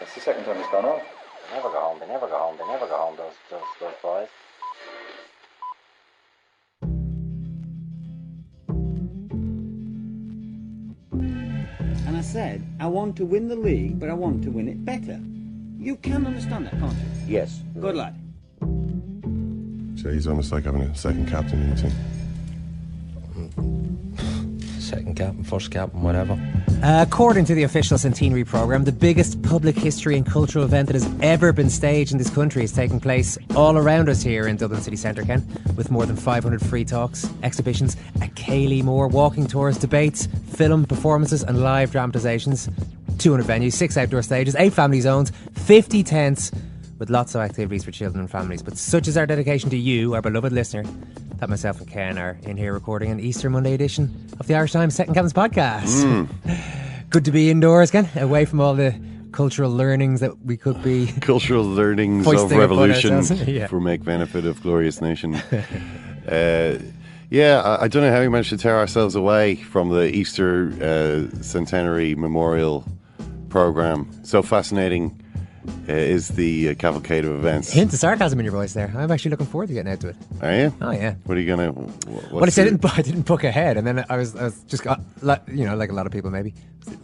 That's the second time it's gone off. They never go home, they never go home, they never go home, those boys. And I said, I want to win the league, but I want to win it better. You can understand that, can't you? Yes. Good lad. So he's almost like having a second captain in the team. Second captain, first captain, whatever. According to the official centenary programme, the biggest public history and cultural event that has ever been staged in this country is taking place all around us here in Dublin city centre, Ken, with more than 500 free talks, exhibitions, a Kayleigh Moore, walking tours, debates, film performances and live dramatisations, 200 venues, 6 outdoor stages, 8 family zones, 50 tents, with lots of activities for children and families. But such is our dedication to you, our beloved listener, that myself and Ken are in here recording an Easter Monday edition of the Irish Times Set and Kevin's podcast. Good to be indoors, Ken, away from all the cultural learnings that we could be... Cultural learnings of revolution for make benefit of glorious nation. I don't know how we managed to tear ourselves away from the Easter centenary memorial programme. So fascinating is the cavalcade of events. Hint of sarcasm in your voice there. I'm actually looking forward to getting out to it. Are you? Oh yeah. What are you gonna? Well, I didn't book ahead, and then I was just got, like a lot of people maybe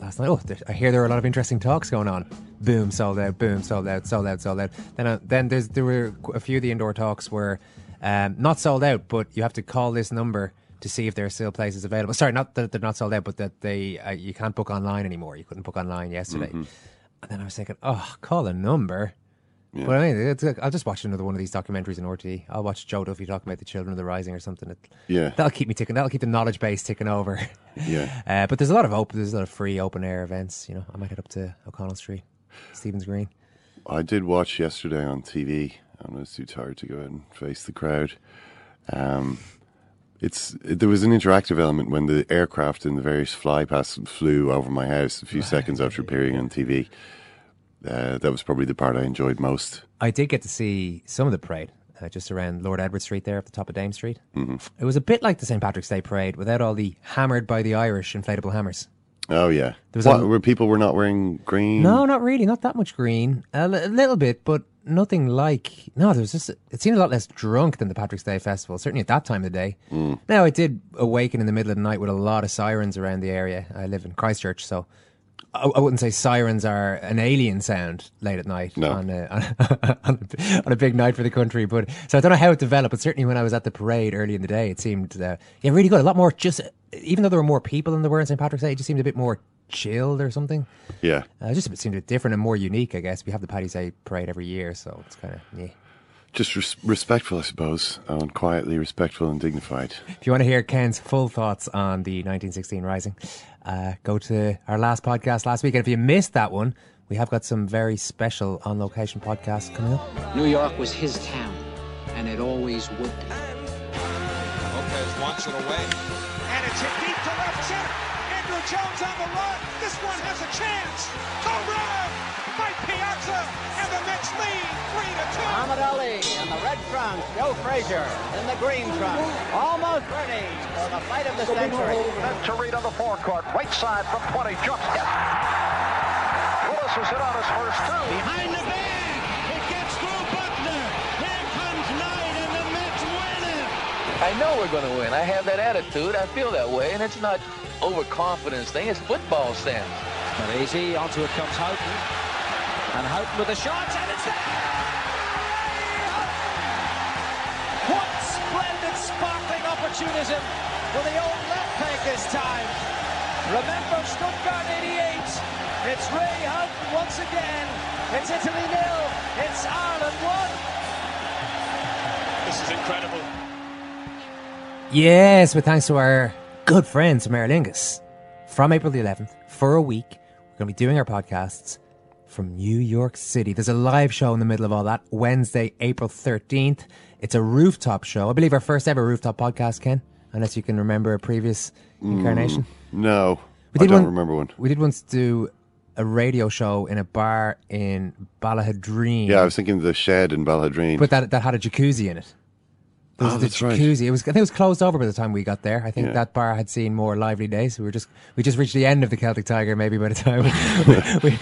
last night. Oh, I hear there are a lot of interesting talks going on. Boom, sold out. Boom, sold out. Sold out. Sold out. Then there were a few of the indoor talks were not sold out, but you have to call this number to see if there are still places available. Sorry, not that they're not sold out, but that they you can't book online anymore. You couldn't book online yesterday. Mm-hmm. And then I was thinking, call a number. Yeah. But I mean, I'll just watch another one of these documentaries on RT. I'll watch Joe Duffy talking about the Children of the Rising or something. That'll keep me ticking. That'll keep the knowledge base ticking over. Yeah. But there's a lot of free open air events. You know, I might head up to O'Connell Street, Stephen's Green. I did watch yesterday on TV. I was too tired to go out and face the crowd. There was an interactive element when the aircraft and the various flypasts flew over my house a few seconds after appearing on TV. That was probably the part I enjoyed most. I did get to see some of the parade just around Lord Edward Street there at the top of Dame Street. Mm-hmm. It was a bit like the St. Patrick's Day parade without all the hammered by the Irish inflatable hammers. Oh, yeah. There was where people were not wearing green? No, not really. Not that much green. A little bit, but nothing like... No, there was just... It seemed a lot less drunk than the Patrick's Day Festival, certainly at that time of the day. Mm. Now, I did awaken in the middle of the night with a lot of sirens around the area. I live in Christchurch, so I wouldn't say sirens are an alien sound late at night on a big night for the country. But so I don't know how it developed, but certainly when I was at the parade early in the day, it seemed really good. A lot more just... Even though there were more people than there were in St. Patrick's Day, it just seemed a bit more chilled or something. Yeah. It seemed a bit different and more unique, I guess. We have the Paddy's Day parade every year, so it's kind of, Just respectful, I suppose, and quietly respectful and dignified. If you want to hear Ken's full thoughts on the 1916 Rising, go to our last podcast last week. And if you missed that one, we have got some very special on-location podcasts coming up. New York was his town, and it always would be. Lopez wants it away. It's hit deep to left center. Andrew Jones on the run. This one has a chance. Home run by Piazza, and the Mets lead 3-2. Muhammad Ali in the red trunks. Joe Frazier in the green trunks. Almost ready for the fight of the century. To read on the forecourt, right side from 20, jumps. Yes. Willis was hit on his first two. Behind the bag, it gets through Buckner. Here comes Knight, and the Mets win. I know we're going to win. I have that attitude. I feel that way. And it's not overconfidence thing. It's football sense. Not easy. Onto it comes Houghton. And Houghton with a shot. And it's there! What splendid, sparkling opportunism with the old left peg this time. Remember Stuttgart 88. It's Ray Houghton once again. It's Italy 0. It's Ireland 1. This is incredible. Yes, with thanks to our good friends from Aer Lingus. From April the 11th, for a week, we're going to be doing our podcasts from New York City. There's a live show in the middle of all that, Wednesday, April 13th. It's a rooftop show. I believe our first ever rooftop podcast, Ken, unless you can remember a previous incarnation. No, I don't remember one. We did once do a radio show in a bar in Ballaghaderreen. Yeah, I was thinking the Shed in Ballaghaderreen. But that had a jacuzzi in it. That's right. It was, I think it was closed over by the time we got there. I think that bar had seen more lively days. We just reached the end of the Celtic Tiger maybe by the time.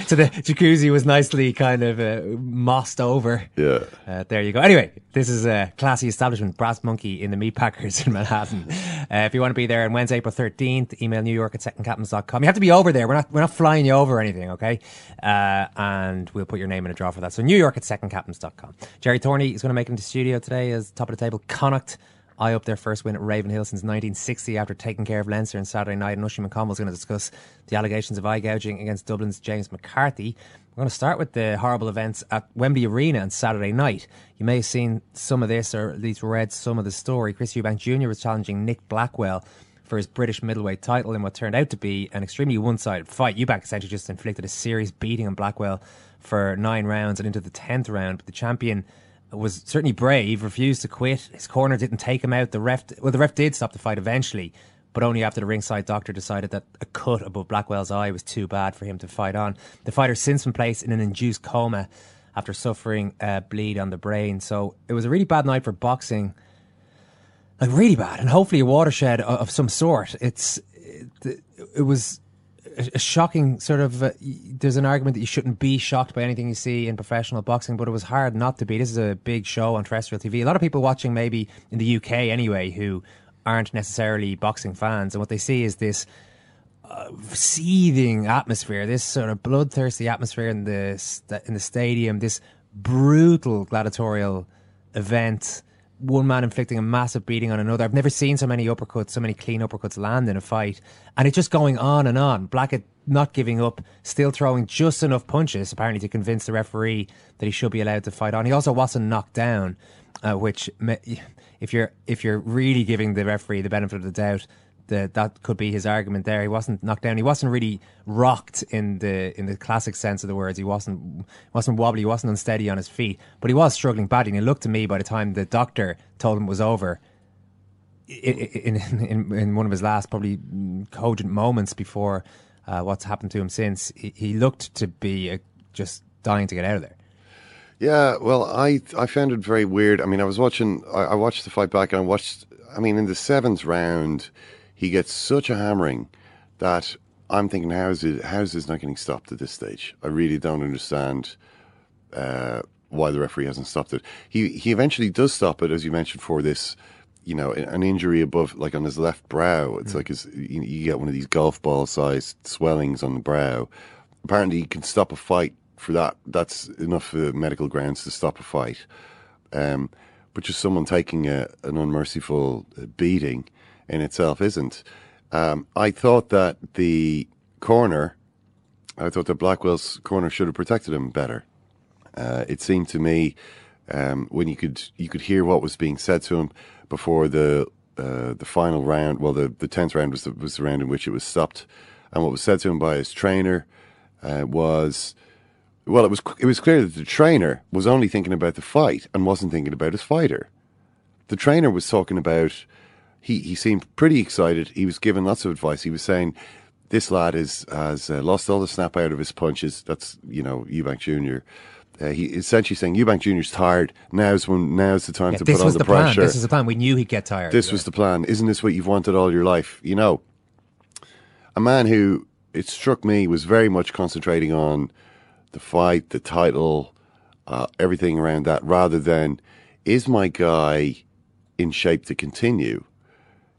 So the jacuzzi was nicely kind of mossed over. Yeah. There you go. Anyway, this is a classy establishment, Brass Monkey in the Meatpackers in Manhattan. If you want to be there on Wednesday, April 13th, email newyork@secondcaptains.com. You have to be over there. We're not flying you over or anything, okay? And we'll put your name in a draw for that. So newyork@secondcaptains.com. Jerry Thorney is going to make it into the studio today as top of the table. Connacht eye up their first win at Ravenhill since 1960 after taking care of Leinster on Saturday night. And Ushie McConville's going to discuss the allegations of eye gouging against Dublin's James McCarthy. We're going to start with the horrible events at Wembley Arena on Saturday night. You may have seen some of this, or at least read some of the story. Chris Eubank Jr. was challenging Nick Blackwell for his British middleweight title in what turned out to be an extremely one-sided fight. Eubank essentially just inflicted a serious beating on Blackwell for 9 rounds and into the 10th round. But the champion was certainly brave, refused to quit. His corner didn't take him out. The ref did stop the fight eventually, but only after the ringside doctor decided that a cut above Blackwell's eye was too bad for him to fight on. The fighter's since been placed in an induced coma after suffering a bleed on the brain. So it was a really bad night for boxing. Like, really bad. And hopefully a watershed of some sort. It was a shocking sort of... there's an argument that you shouldn't be shocked by anything you see in professional boxing, but it was hard not to be. This is a big show on terrestrial TV. A lot of people watching, maybe in the UK anyway, who aren't necessarily boxing fans, and what they see is this seething atmosphere, this sort of bloodthirsty atmosphere in the stadium, this brutal gladiatorial event, one man inflicting a massive beating on another. I've never seen so many uppercuts, so many clean uppercuts land in a fight, and it's just going on and on. Blackett not giving up, still throwing just enough punches apparently to convince the referee that he should be allowed to fight on. He also wasn't knocked down, which... If you're really giving the referee the benefit of the doubt, that could be his argument there. He wasn't knocked down. He wasn't really rocked in the classic sense of the words. He wasn't wobbly. He wasn't unsteady on his feet. But he was struggling badly. And it looked to me, by the time the doctor told him it was over, in one of his last probably cogent moments before what's happened to him since, he looked to be just dying to get out of there. Yeah, well, I found it very weird. I mean, I watched the fight back, and in the 7th round, he gets such a hammering that I'm thinking, how's this not getting stopped at this stage? I really don't understand why the referee hasn't stopped it. He eventually does stop it, as you mentioned, for this, you know, an injury above, like on his left brow. It's like you get one of these golf ball sized swellings on the brow. Apparently, he can stop a fight. For that's enough medical grounds to stop a fight, but just someone taking an unmerciful beating in itself isn't. I thought that Blackwell's corner should have protected him better. It seemed to me when you could hear what was being said to him before the final round. Well, the 10th round was the round in which it was stopped, and what was said to him by his trainer was. Well, it was clear that the trainer was only thinking about the fight and wasn't thinking about his fighter. The trainer was talking about, he seemed pretty excited. He was giving lots of advice. He was saying, this lad has lost all the snap out of his punches. That's, you know, Eubank Jr. He essentially saying, Eubank Jr.'s tired. Now's the time to put on the pressure. This was the plan. We knew he'd get tired. This was the plan. Isn't this what you've wanted all your life? You know, a man who, it struck me, was very much concentrating on the fight, the title, everything around that, rather than, is my guy in shape to continue.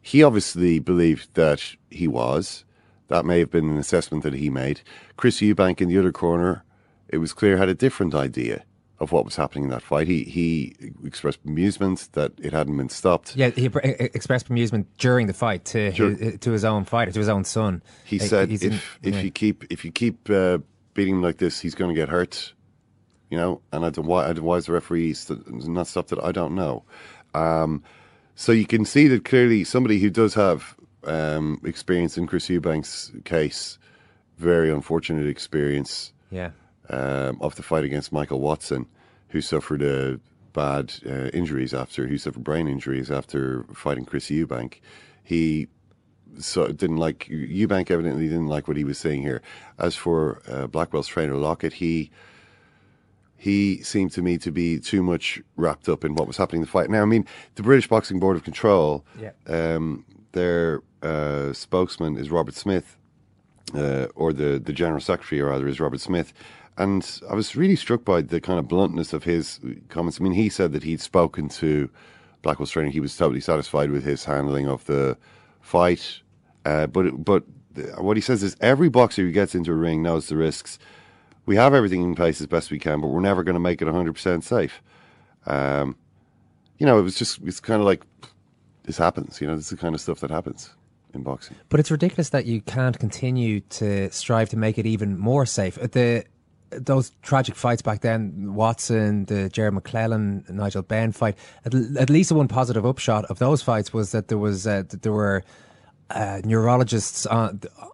He obviously believed that he was. That may have been an assessment that he made. Chris Eubank in the other corner, it was clear, had a different idea of what was happening in that fight. He expressed bemusement that it hadn't been stopped. Yeah, he expressed bemusement during the fight to his own fighter, to his own son. He said, if you keep beating him like this, he's going to get hurt. You know, and why is the referee not stopped it? I don't know. So you can see that clearly somebody who does have experience in Chris Eubank's case, very unfortunate experience of the fight against Michael Watson, who suffered brain injuries after fighting Chris Eubank. Eubank evidently didn't like what he was seeing here. As for Blackwell's trainer Lockett, he seemed to me to be too much wrapped up in what was happening in the fight. Now, I mean, the British Boxing Board of Control, their spokesman is Robert Smith, or the General Secretary, rather, is Robert Smith. And I was really struck by the kind of bluntness of his comments. I mean, he said that he'd spoken to Blackwell's trainer. He was totally satisfied with his handling of the fight. But what he says is every boxer who gets into a ring knows the risks. We have everything in place as best we can, but we're never going to make it 100% safe. It was just, it's kind of like, this happens, this is the kind of stuff that happens in boxing. But it's ridiculous that you can't continue to strive to make it even more safe. Those tragic fights back then, Watson, the Gerard McClellan, Nigel Benn fight, at least the one positive upshot of those fights was that there were neurologists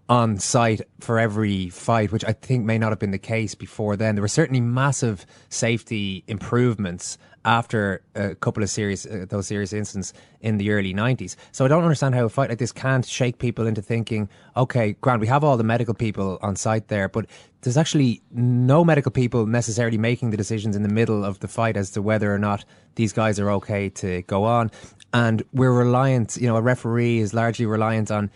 on site for every fight, which I think may not have been the case before then. There were certainly massive safety improvements after a couple of serious incidents in the early 90s. So I don't understand how a fight like this can't shake people into thinking, okay, grand, we have all the medical people on site there, but there's actually no medical people necessarily making the decisions in the middle of the fight as to whether or not these guys are okay to go on. And we're reliant, a referee is largely reliant on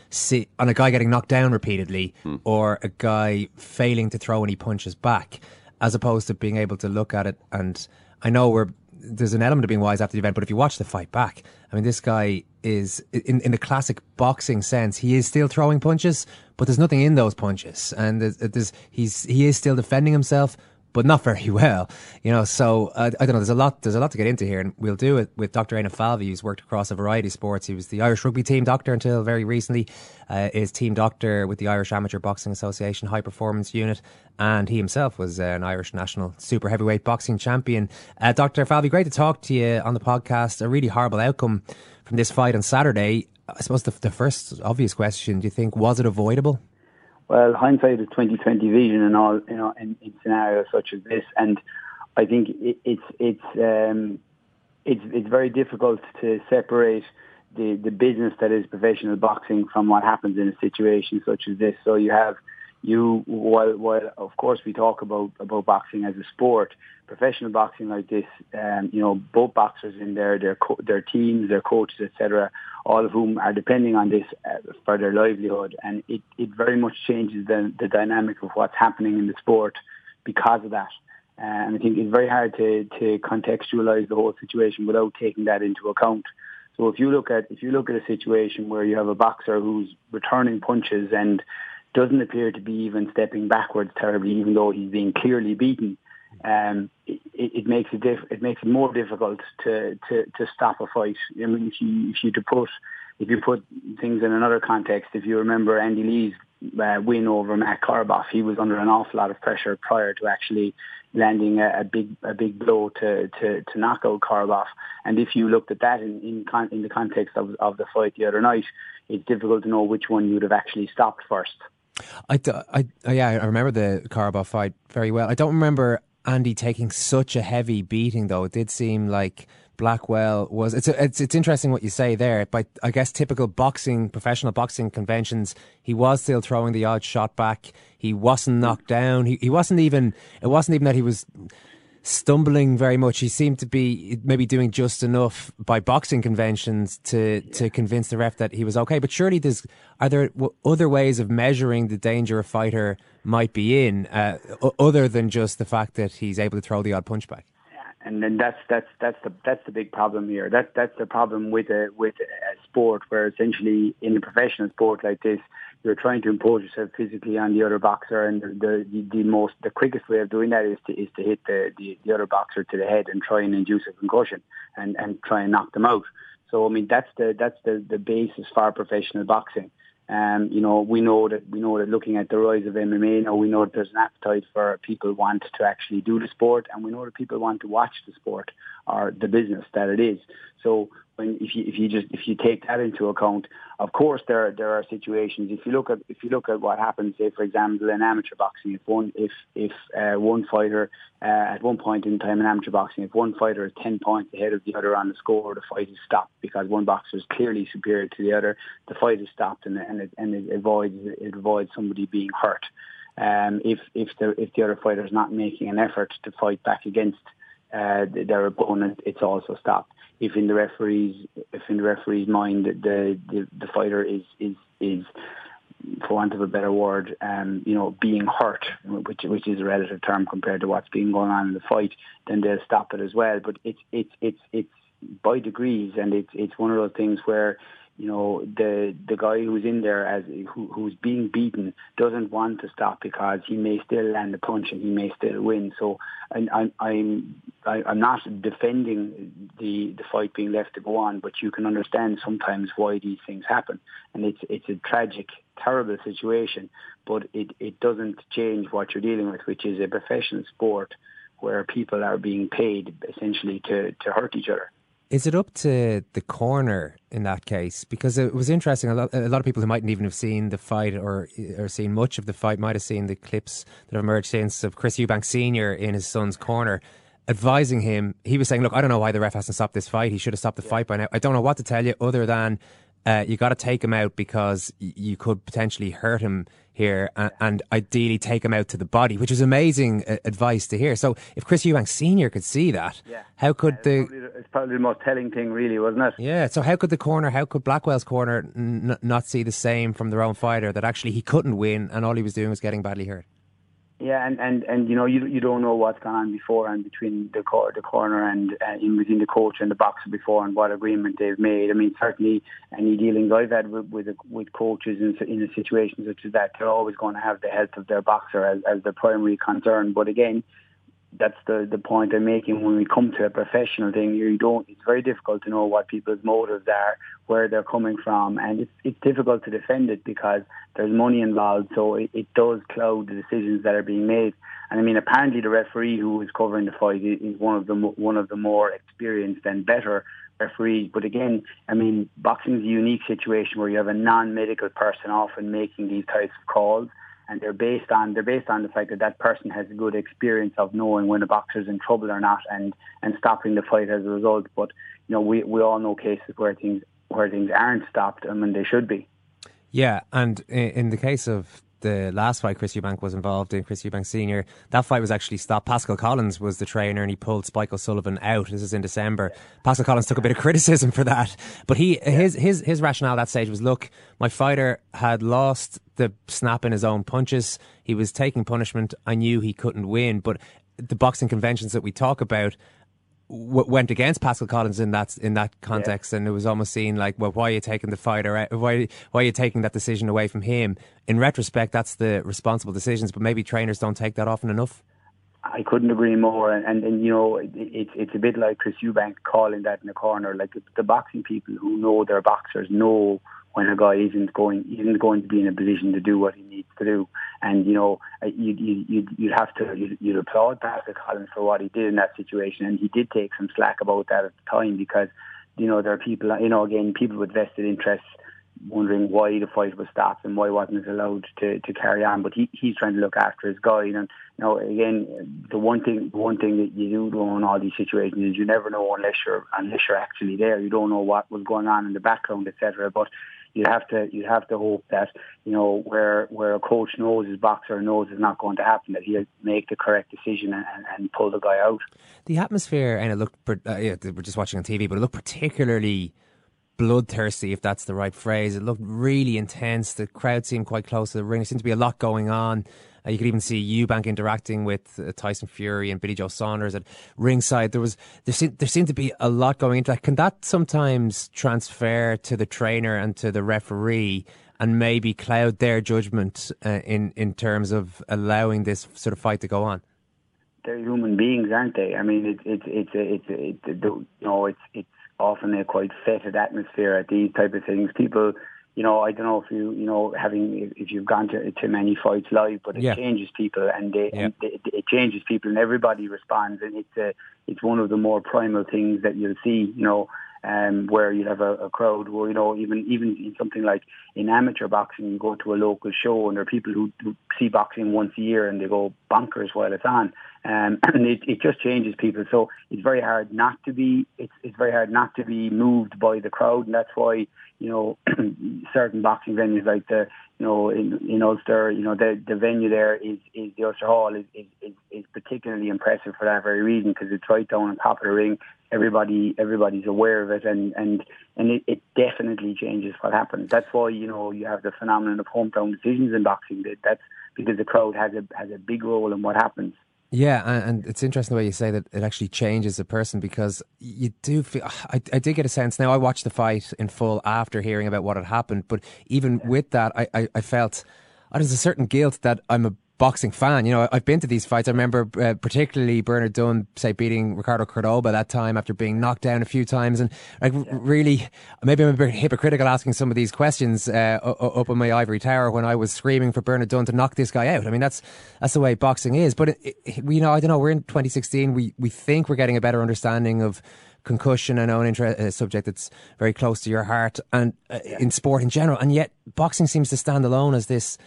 a guy getting knocked down repeatedly or a guy failing to throw any punches back, as opposed to being able to look at it. And I know there's an element of being wise after the event, but if you watch the fight back, I mean, this guy is, in the classic boxing sense, he is still throwing punches, but there's nothing in those punches. And he is still defending himself, but not very well, So I don't know. There's a lot to get into here, and we'll do it with Dr. Eanna Falvey, who's worked across a variety of sports. He was the Irish rugby team doctor until very recently. Is team doctor with the Irish Amateur Boxing Association High Performance Unit, and he himself was an Irish national super heavyweight boxing champion. Dr. Falvey, great to talk to you on the podcast. A really horrible outcome from this fight on Saturday. I suppose the first obvious question: do you think, was it avoidable? Well, hindsight is 20/20 vision, and all in scenarios such as this, and I think it's very difficult to separate the business that is professional boxing from what happens in a situation such as this. So while of course we talk about boxing as a sport, professional boxing like this, both boxers in their teams, their coaches, etc., all of whom are depending on this for their livelihood, and it very much changes the dynamic of what's happening in the sport because of that. And I think it's very hard to contextualize the whole situation without taking that into account. So if you look at a situation where you have a boxer who's returning punches and doesn't appear to be even stepping backwards terribly, even though he's being clearly beaten. It makes it more difficult to stop a fight. I mean, if you put things in another context, if you remember Andy Lee's win over Matt Korobov, he was under an awful lot of pressure prior to actually landing a big blow to knock out Korobov. And if you looked at that in the context of the fight the other night, it's difficult to know which one you would have actually stopped first. I remember the Korobov fight very well. I don't remember Andy taking such a heavy beating, though. It did seem like Blackwell was. It's interesting what you say there. But I guess typical boxing, professional boxing conventions, he was still throwing the odd shot back. He wasn't knocked down. It wasn't even that he was stumbling very much. He seemed to be maybe doing just enough by boxing conventions to convince the ref that he was okay. But surely are there other ways of measuring the danger a fighter might be in, other than just the fact that he's able to throw the odd punch back? And then that's the big problem here. That's the problem with a sport where essentially in a professional sport like this, you're trying to impose yourself physically on the other boxer, and the quickest way of doing that is to hit the other boxer to the head and try and induce a concussion and try and knock them out. So I mean that's the basis for professional boxing. We know that looking at the rise of MMA now, we know that there's an appetite for people want to actually do the sport, and we know that people want to watch the sport or the business that it is. So if you take that into account, of course there are situations. If you look at what happens, say for example in amateur boxing, if one fighter at one point in time in amateur boxing is 10 points ahead of the other on the score, the fight is stopped because one boxer is clearly superior to the other. The fight is stopped and it avoids somebody being hurt. If the other fighter is not making an effort to fight back against their opponent, it's also stopped. If in the referee's mind the fighter is, for want of a better word, being hurt, which is a relative term compared to what's been going on in the fight, then they'll stop it as well. But it's by degrees, and it's one of those things where, you know, the guy who's in there who's being beaten doesn't want to stop because he may still land a punch and he may still win. So, and I'm not defending the fight being left to go on, but you can understand sometimes why these things happen, and it's a tragic, terrible situation. But it doesn't change what you're dealing with, which is a professional sport where people are being paid essentially to hurt each other. Is it up to the corner in that case? Because it was interesting. A lot of people who mightn't even have seen the fight or seen much of the fight might have seen the clips that have emerged since of Chris Eubank Sr. in his son's corner advising him. He was saying, look, I don't know why the ref hasn't stopped this fight. He should have stopped the fight by now. I don't know what to tell you other than you got to take him out because you could potentially hurt him here and ideally take him out to the body, which is amazing advice to hear. So if Chris Eubank Sr. could see that, how could It's probably the most telling thing really, wasn't it? Yeah, so how could Blackwell's corner not see the same from their own fighter, that actually he couldn't win and all he was doing was getting badly hurt? Yeah, and you know, you don't know what's gone on before and between the corner and within the coach and the boxer before, and what agreement they've made. I mean, certainly any dealings I've had with coaches in a situation such as that, they're always going to have the health of their boxer as their primary concern. But again, that's the point I'm making. When we come to a professional thing, it's very difficult to know what people's motives are, where they're coming from, and it's difficult to defend it because there's money involved, so it does cloud the decisions that are being made. And I mean, apparently the referee who was covering the fight is one of the more experienced and better referees. But again, I mean, boxing is a unique situation where you have a non-medical person often making these types of calls. And they're based on the fact that person has a good experience of knowing when a boxer's in trouble or not, and stopping the fight as a result. But you know, we all know cases where things aren't stopped and when they should be. Yeah, and in the case of the last fight Chris Eubank was involved in, Chris Eubank Sr., that fight was actually stopped. Pascal Collins was the trainer and he pulled Spike O'Sullivan out. This is in December. Pascal Collins took a bit of criticism for that. But his rationale at that stage was, look, my fighter had lost the snap in his own punches. He was taking punishment. I knew he couldn't win. But the boxing conventions that we talk about went against Pascal Collins in that context, and it was almost seen like, well, why are you taking the fighter out? Why are you taking that decision away from him? In retrospect, that's the responsible decisions, but maybe trainers don't take that often enough. I couldn't agree more, and you know, it's a bit like Chris Eubank calling that in the corner. Like the boxing people who know their boxers know when a guy isn't going to be in a position to do what he needs to do. And you know, you'd applaud Pascal Collins for what he did in that situation, and he did take some slack about that at the time because, you know, there are people, you know, again, people with vested interests wondering why the fight was stopped and why wasn't it allowed to carry on. But he's trying to look after his guy. And you know, again, the one thing that you do know in all these situations is you never know unless you're actually there. You don't know what was going on in the background, etc. But You have to hope that, you know, where a coach knows his boxer knows it's not going to happen, that he'll make the correct decision and pull the guy out. The atmosphere, and it looked, we're just watching on TV, but it looked particularly bloodthirsty, if that's the right phrase. It looked really intense. The crowd seemed quite close to the ring. There seemed to be a lot going on. You could even see Eubank interacting with Tyson Fury and Billy Joe Saunders at ringside. There seemed to be a lot going into that. Can that sometimes transfer to the trainer and to the referee and maybe cloud their judgment in terms of allowing this sort of fight to go on? They're human beings, aren't they? I mean, it's often a quite fetid atmosphere at these type of things. People, you know, I don't know if if you've gone to many fights live, but it changes people, it changes people, and everybody responds, and it's one of the more primal things that you'll see, you know. Where you have a crowd, where, you know, even in something like in amateur boxing, you go to a local show and there are people who see boxing once a year and they go bonkers while it's on, and it just changes people. So it's very hard not to be moved by the crowd, and that's why, you know, certain boxing venues like the, you know, in Ulster, you know, the venue there is the Ulster Hall is particularly impressive for that very reason, because it's right down on top of the ring. Everybody's aware of it, and it definitely changes what happens. That's why, you know, you have the phenomenon of hometown decisions in boxing. That's because the crowd has a big role in what happens. Yeah, and it's interesting the way you say that it actually changes a person, because you do feel... I did get a sense... Now, I watched the fight in full after hearing about what had happened, but even with that, I felt there's a certain guilt that I'm a boxing fan. You know, I've been to these fights. I remember particularly Bernard Dunne, say, beating Ricardo Cordoba that time after being knocked down a few times, and really, maybe I'm a bit hypocritical asking some of these questions up in my ivory tower when I was screaming for Bernard Dunne to knock this guy out. I mean, that's the way boxing is. But I don't know, we're in 2016. We think we're getting a better understanding of concussion. I know a subject that's very close to your heart, and in sport in general, and yet boxing seems to stand alone as this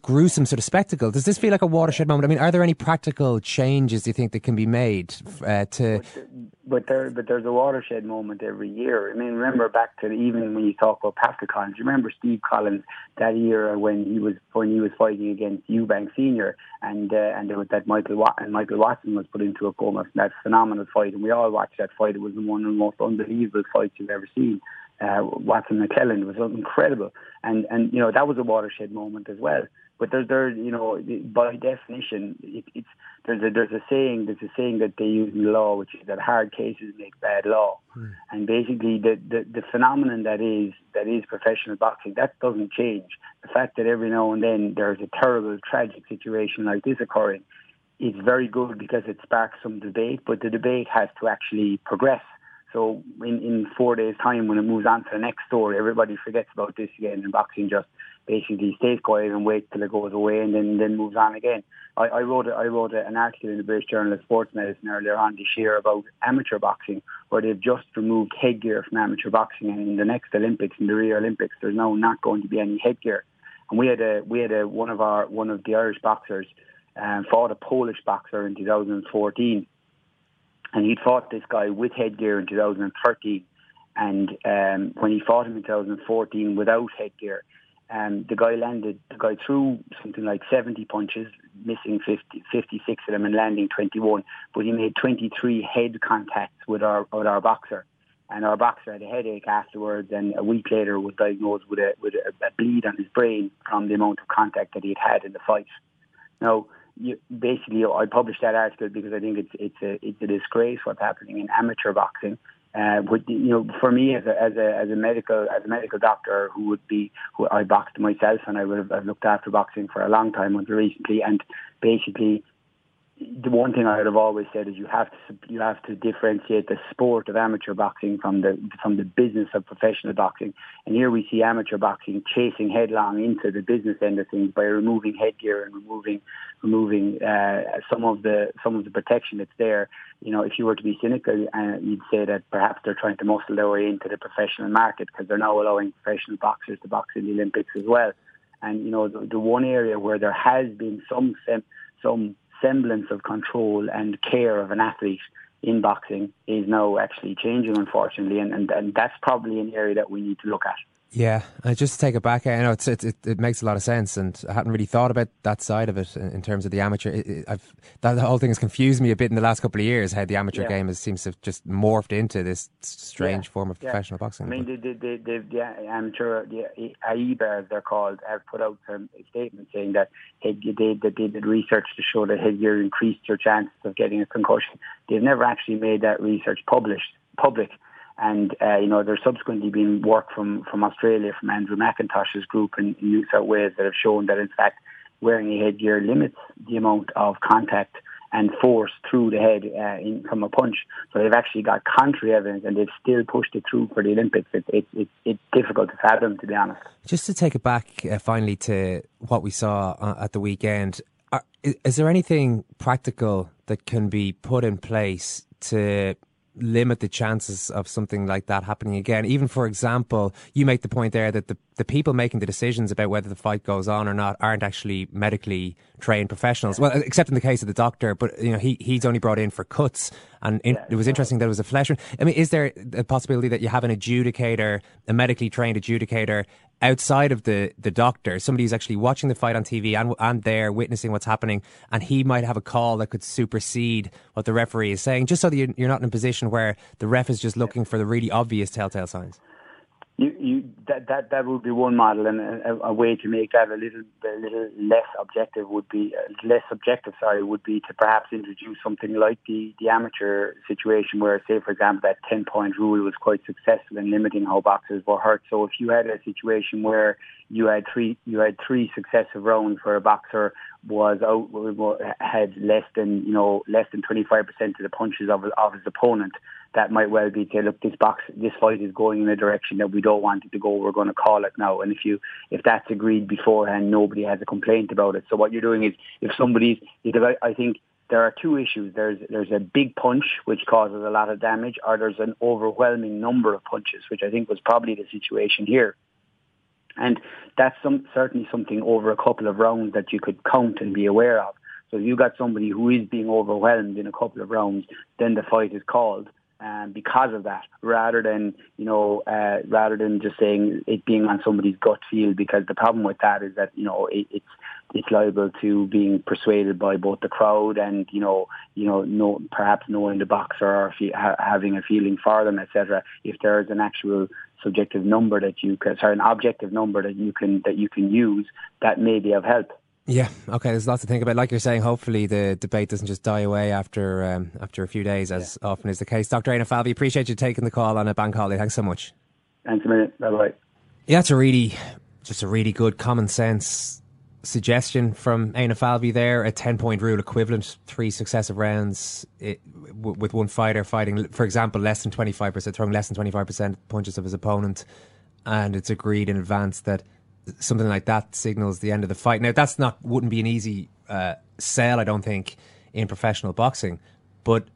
gruesome sort of spectacle. Does this feel like a watershed moment? I mean, are there any practical changes, do you think, that can be made to... But there's a watershed moment every year. I mean, remember back to even when you talk about Pascal Collins, you remember Steve Collins that year when he was fighting against Eubank Senior, and there was that Michael Watson was put into a coma from that phenomenal fight, and we all watched that fight. It was one of the most unbelievable fights you've ever seen. Watson McClellan was incredible, and you know, that was a watershed moment as well. But there's you know, by definition, there's a saying that they use in law, which is that hard cases make bad law, and basically the phenomenon that is professional boxing, that doesn't change. The fact that every now and then there's a terrible tragic situation like this occurring is very good, because it sparks some debate, but the debate has to actually progress. So in 4 days' time, when it moves on to the next story, everybody forgets about this again, and boxing just basically stays quiet and waits till it goes away, and then moves on again. I wrote an article in the British Journal of Sports Medicine earlier on this year about amateur boxing, where they've just removed headgear from amateur boxing, and in the next Olympics, in the Rio Olympics, there's now not going to be any headgear. And we had one of the Irish boxers fought a Polish boxer in 2014. And he'd fought this guy with headgear in 2013. And when he fought him in 2014 without headgear, the guy threw something like 70 punches, missing 56 of them and landing 21. But he made 23 head contacts with our boxer. And our boxer had a headache afterwards, and a week later was diagnosed with a bleed on his brain from the amount of contact that he'd had in the fight. Now, basically, I published that article because I think it's a disgrace what's happening in amateur boxing. But, you know, for me as a medical doctor who I boxed myself, and I would have looked after boxing for a long time until recently. And basically, the one thing I would have always said is you have to differentiate the sport of amateur boxing from the business of professional boxing. And here we see amateur boxing chasing headlong into the business end of things by removing headgear and removing some of the protection that's there. You know, if you were to be cynical, you'd say that perhaps they're trying to muscle their way into the professional market, because they're now allowing professional boxers to box in the Olympics as well. And, you know, the one area where there has been some semblance of control and care of an athlete in boxing is now actually changing, unfortunately, and that's probably an area that we need to look at. Yeah, and just to take it back, I know it makes a lot of sense, and I hadn't really thought about that side of it in terms of the amateur. That whole thing has confused me a bit in the last couple of years, how the amateur game seems to have just morphed into this strange form of professional boxing. I mean, the amateur, the AIBA, they're called, have put out a statement saying that they did research to show that headgear increased your chances of getting a concussion. They've never actually made that research public. And, there's subsequently been work from Australia, from Andrew McIntosh's group in New South Wales, that have shown that, in fact, wearing a headgear limits the amount of contact and force through the head from a punch. So they've actually got contrary evidence, and they've still pushed it through for the Olympics. It's difficult to fathom, to be honest. Just to take it back, finally, to what we saw at the weekend, is there anything practical that can be put in place to limit the chances of something like that happening again? Even, for example, you make the point there that the people making the decisions about whether the fight goes on or not aren't actually medically trained professionals. Well, except in the case of the doctor, but he's only brought in for cuts, and it was interesting that it was a flesh wound. I mean, is there a possibility that you have an adjudicator, a medically trained adjudicator outside of the doctor, somebody who's actually watching the fight on TV and there witnessing what's happening, and he might have a call that could supersede what the referee is saying, just so that you're not in a position where the ref is just looking for the really obvious telltale signs? That would be one model, and a way to make that a little less objective would be to perhaps introduce something like the amateur situation, where, say, for example, that 10-point rule was quite successful in limiting how boxers were hurt. So if you had a situation where you had three successive rounds where a boxer had less than 25% of the punches of his opponent, that might well be to say, look, this fight is going in a direction that we don't want it to go. We're going to call it now. And if that's agreed beforehand, nobody has a complaint about it. So what you're doing is, I think there are two issues. There's a big punch, which causes a lot of damage, or there's an overwhelming number of punches, which I think was probably the situation here. And that's certainly something over a couple of rounds that you could count and be aware of. So if you've got somebody who is being overwhelmed in a couple of rounds, then the fight is called because of that, rather than just saying it being on somebody's gut feel, because the problem with that is that it's liable to being persuaded by both the crowd and perhaps knowing the boxer, or having a feeling for them, etc. If there is an actual subjective number an objective number that you can use, that may be of help. Yeah, okay, there's lots to think about. Like you're saying, hopefully the debate doesn't just die away after a few days, as often is the case. Dr. Eanna Falvey, appreciate you taking the call on a bank holiday. Thanks so much. Thanks a minute. Bye-bye. Yeah, it's a really good common sense suggestion from Eanna Falvey there. A 10-point rule equivalent, three successive rounds with one fighter fighting, for example, throwing less than 25% punches of his opponent, and it's agreed in advance that something like that signals the end of the fight. Now, wouldn't be an easy sell, I don't think, in professional boxing, but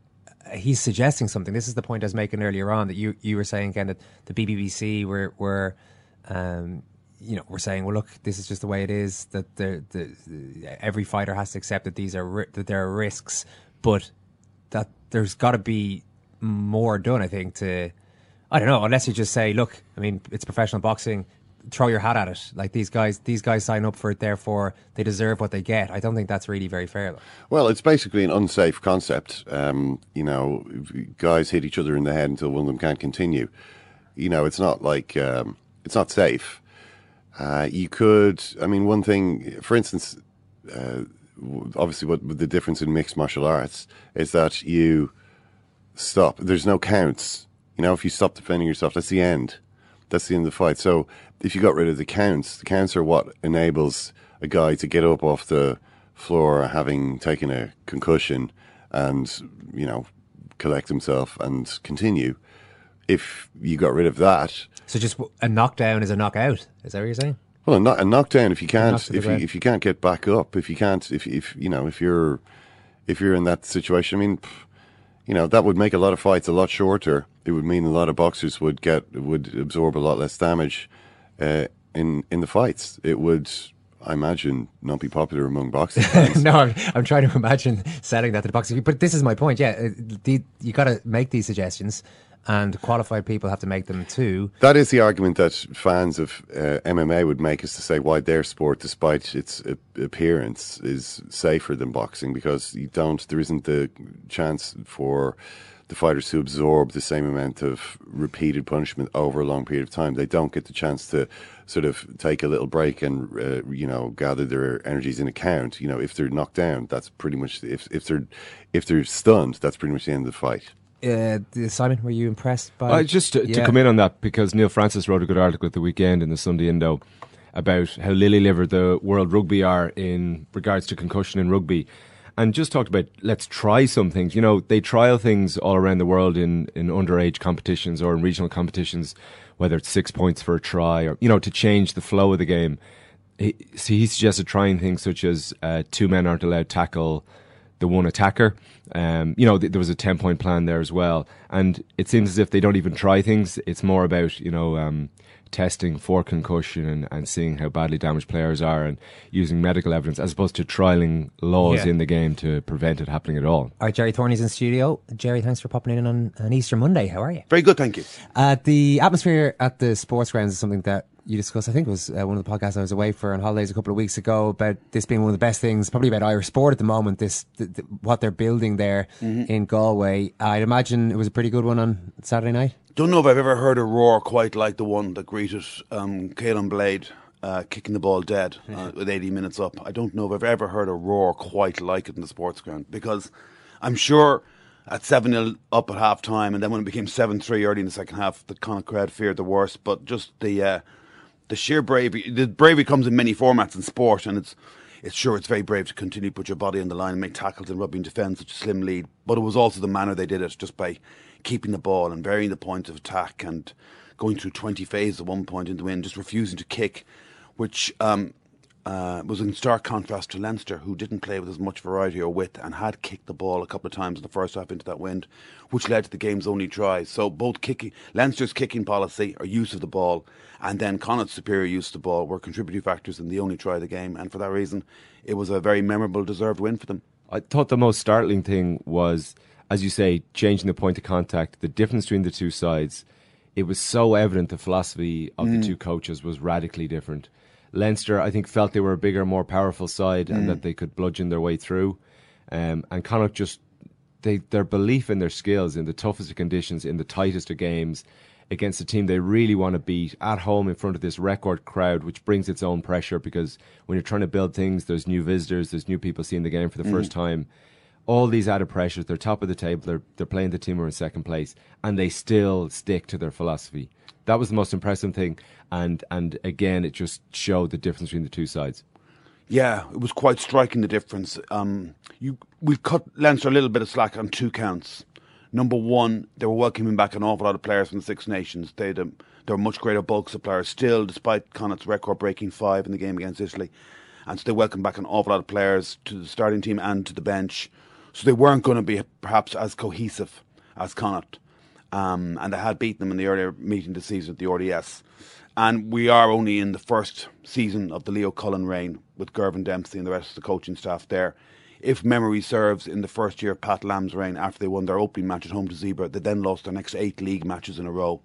he's suggesting something. This is the point I was making earlier on, that you were saying, Ken, that the BBBC were saying, well, look, this is just the way it is, that every fighter has to accept that that there are risks, but that there's got to be more done, I think, unless you just say, look, I mean, it's professional boxing, throw your hat at it. Like, these guys sign up for it, therefore they deserve what they get. I don't think that's really very fair, though. Well, it's basically an unsafe concept. Guys hit each other in the head until one of them can't continue. It's not like, it's not safe. One thing, for instance, obviously what the difference in mixed martial arts is that you stop. There's no counts. If you stop defending yourself, that's the end. That's the end of the fight. So if you got rid of the counts are what enables a guy to get up off the floor having taken a concussion and, collect himself and continue. If you got rid of that... So just a knockdown is a knockout? Is that what you're saying? Well, a knockdown, if you can't get back up, if you're in that situation, that would make a lot of fights a lot shorter. It would mean a lot of boxers would absorb a lot less damage in the fights. It would, I imagine, not be popular among boxing fans. No, I'm trying to imagine selling that to the boxing. But this is my point. Yeah, you got to make these suggestions, and qualified people have to make them too. That is the argument that fans of MMA would make, is to say why their sport, despite its appearance, is safer than boxing, because there isn't the chance for the fighters to absorb the same amount of repeated punishment over a long period of time. They don't get the chance to sort of take a little break and, gather their energies in account. You know, if they're knocked down, that's pretty much, if they're stunned, that's pretty much the end of the fight. Simon, were you impressed by... Just to come in on that, because Neil Francis wrote a good article at the weekend in the Sunday Indo about how lily-livered the World Rugby are in regards to concussion in rugby. And just talked about, let's try some things. You know, they trial things all around the world in underage competitions or in regional competitions, whether it's 6 points for a try or, you know, to change the flow of the game. He suggested trying things such as two men aren't allowed to tackle the one attacker. There was a 10-point plan there as well. And it seems as if they don't even try things. It's more about, testing for concussion and seeing how badly damaged players are and using medical evidence as opposed to trialling laws in the game to prevent it happening at all. All right, Jerry Thorney's in the studio. Jerry, thanks for popping in on an Easter Monday. How are you? Very good, thank you. The atmosphere at the sports grounds is something that you discussed, I think it was one of the podcasts I was away for on holidays a couple of weeks ago, about this being one of the best things, probably about Irish sport at the moment, what they're building there in Galway. I'd imagine it was a pretty good one on Saturday night. Don't know if I've ever heard a roar quite like the one that greeted Caelan Blade kicking the ball dead with 80 minutes up. I don't know if I've ever heard a roar quite like it in the sports ground, because I'm sure at 7-0 up at half-time, and then when it became 7-3 early in the second half, the Connacht crowd feared the worst, but just the sheer bravery. The bravery comes in many formats in sport, and it's very brave to continue to put your body on the line and make tackles and rugby and defend such a slim lead. But it was also the manner they did it, just by keeping the ball and varying the points of attack and going through 20 phases at one point in the win, just refusing to kick, which was in stark contrast to Leinster, who didn't play with as much variety or width and had kicked the ball a couple of times in the first half into that wind, which led to the game's only try. So both Leinster's kicking policy, or use of the ball, and then Connacht's superior use of the ball were contributing factors in the only try of the game, and for that reason it was a very memorable, deserved win for them. I thought the most startling thing was, as you say, changing the point of contact, the difference between the two sides. It was so evident the philosophy of the two coaches was radically different. Leinster, I think, felt they were a bigger, more powerful side and that they could bludgeon their way through. And Connacht just, their belief in their skills, in the toughest of conditions, in the tightest of games, against a team they really want to beat, at home in front of this record crowd, which brings its own pressure, because when you're trying to build things, there's new visitors, there's new people seeing the game for the first time. All these added pressures, they're top of the table, they're playing the team who are in second place, and they still stick to their philosophy. That was the most impressive thing, and again, it just showed the difference between the two sides. Yeah, it was quite striking, the difference. We've cut Leinster a little bit of slack on two counts. Number one, they were welcoming back an awful lot of players from the Six Nations. They were much greater bulk of players still, despite Connacht's record-breaking five in the game against Italy. And so they welcomed back an awful lot of players to the starting team and to the bench. So they weren't going to be perhaps as cohesive as Connacht. And they had beaten them in the earlier meeting this season at the RDS. And we are only in the first season of the Leo Cullen reign with Gervin Dempsey and the rest of the coaching staff there. If memory serves, in the first year of Pat Lam's reign, after they won their opening match at home to Zebra, they then lost their next 8 league matches in a row.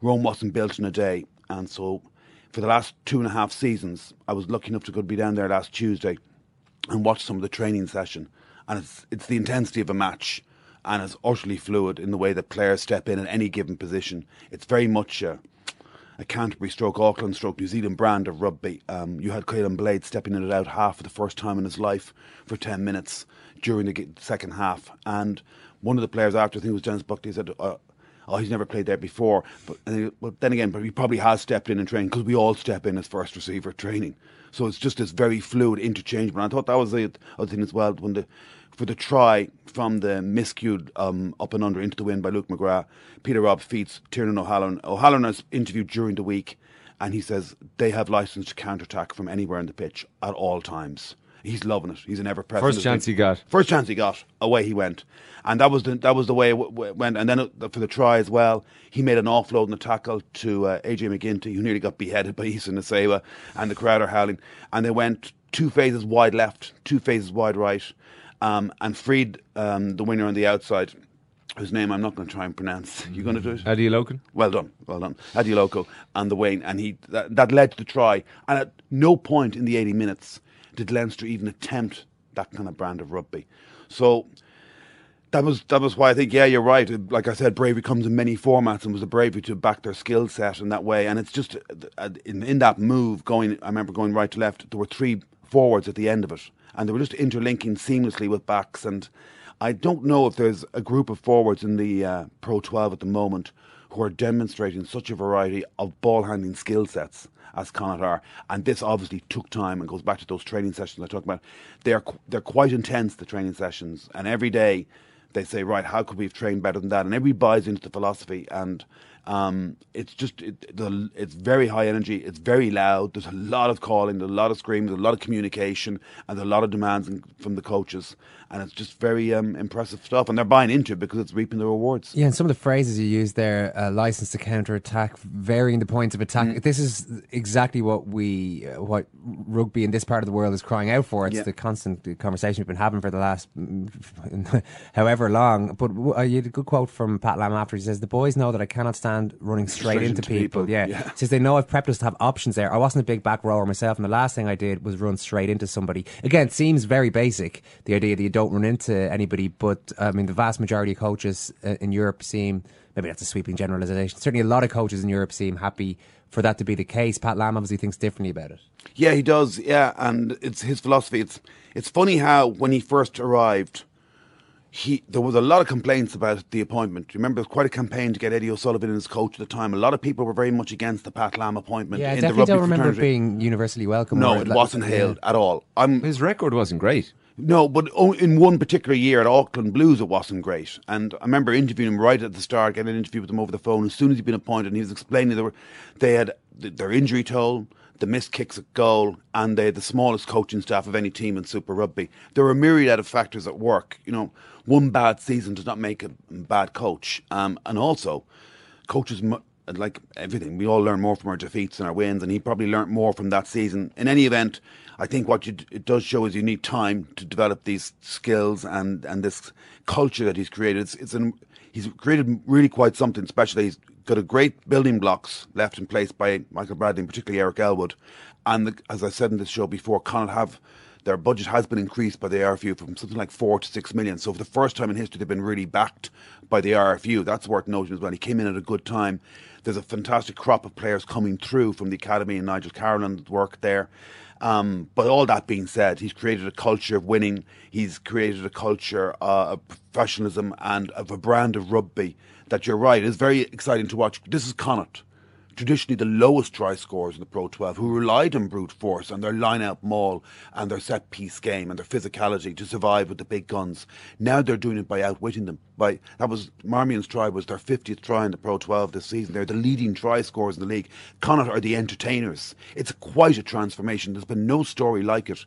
Rome wasn't built in a day. And so for the last 2.5 seasons, I was lucky enough to go be down there last Tuesday and watch some of the training session. And it's the intensity of a match, and it's utterly fluid in the way that players step in any given position. It's very much a Canterbury stroke, Auckland stroke, New Zealand brand of rugby. You had Caelan Blade stepping in and out half for the first time in his life for 10 minutes during the second half. And one of the players after, I think it was Dennis Buckley, said, he's never played there before. But he probably has stepped in and trained, because we all step in as first receiver training. So it's just this very fluid, interchangeable. And I thought that was the other thing as well, for the try from the miscued up and under into the win by Luke McGrath, Peter Robb feeds Tiernan O'Halloran. O'Halloran was interviewed during the week, and he says they have license to counterattack from anywhere on the pitch at all times. He's loving it. He's an ever-present. First chance he got. Away he went. And that was the way it went. And then for the try as well, he made an offload and a tackle to AJ McGinty, who nearly got beheaded by Issa Nasewa, and the crowd are howling. And they went 2 phases wide left, 2 phases wide right, and freed the winner on the outside whose name I'm not going to try and pronounce. You're going to do it? Adioloco. Well done. Adioloco on the wane. And that led to the try. And at no point in the 80 minutes did Leinster even attempt that kind of brand of rugby. So that was why I think, yeah, you're right. Like I said, bravery comes in many formats, and was the bravery to back their skill set in that way. And it's just, in that move, I remember going right to left, there were three forwards at the end of it. And they were just interlinking seamlessly with backs, and I don't know if there's a group of forwards in the Pro 12 at the moment who are demonstrating such a variety of ball-handling skill sets as Connacht are. And this obviously took time and goes back to those training sessions I talked about. They're quite intense, the training sessions. And every day they say, right, how could we have trained better than that? And everybody buys into the philosophy. And it's very high energy. It's very loud. There's a lot of calling, there's a lot of screams, a lot of communication, and a lot of demands from the coaches. And it's just very impressive stuff. And they're buying into it because it's reaping the rewards. Yeah, and some of the phrases you use there, license to counter-attack, varying the points of attack. Mm. This is exactly what rugby in this part of the world is crying out for. It's the constant conversation we've been having for the last however long. But you had a good quote from Pat Lam after. He says, the boys know that I cannot stand running straight into people. Yeah. Since they know I've prepped us to have options there. I wasn't a big back rower myself, and the last thing I did was run straight into somebody. Again, it seems very basic, the idea that you don't run into anybody, but I mean, the vast majority of coaches in Europe seem, maybe that's a sweeping generalisation, certainly a lot of coaches in Europe seem happy for that to be the case. Pat Lam obviously thinks differently about it. Yeah, he does, yeah, and it's his philosophy. It's funny how, when he first arrived, there was a lot of complaints about the appointment. You remember, there was quite a campaign to get Eddie O'Sullivan as coach at the time. A lot of people were very much against the Pat Lam appointment. Yeah, I definitely don't remember it being universally welcomed. No, it wasn't hailed at all. His record wasn't great. No, but in one particular year at Auckland Blues, it wasn't great. And I remember interviewing him right at the start, getting an interview with him over the phone. As soon as he'd been appointed, and he was explaining they had their injury toll, the missed kicks at goal, and they had the smallest coaching staff of any team in Super Rugby. There were a myriad of factors at work. You know, one bad season does not make a bad coach. And also, coaches, like everything, we all learn more from our defeats and our wins, and he probably learnt more from that season. In any event, I think what it does show is you need time to develop these skills and this culture that he's created. He's created really quite something special. He's got a great building blocks left in place by Michael Bradley and particularly Eric Elwood. And as I said in this show before, Connacht have... Their budget has been increased by the RFU from something like 4 to 6 million. So for the first time in history, they've been really backed by the RFU. That's worth noting as well. He came in at a good time. There's a fantastic crop of players coming through from the academy and Nigel Carroll's work there. But all that being said, he's created a culture of winning. He's created a culture of professionalism and of a brand of rugby that, you're right, is very exciting to watch. This is Connacht, traditionally the lowest try scorers in the Pro 12, who relied on brute force and their line-out maul and their set-piece game and their physicality to survive with the big guns. Now they're doing it by outwitting them. Marmion's try was their 50th try in the Pro 12 this season. They're the leading try scorers in the league. Connacht are the entertainers. It's quite a transformation. There's been no story like it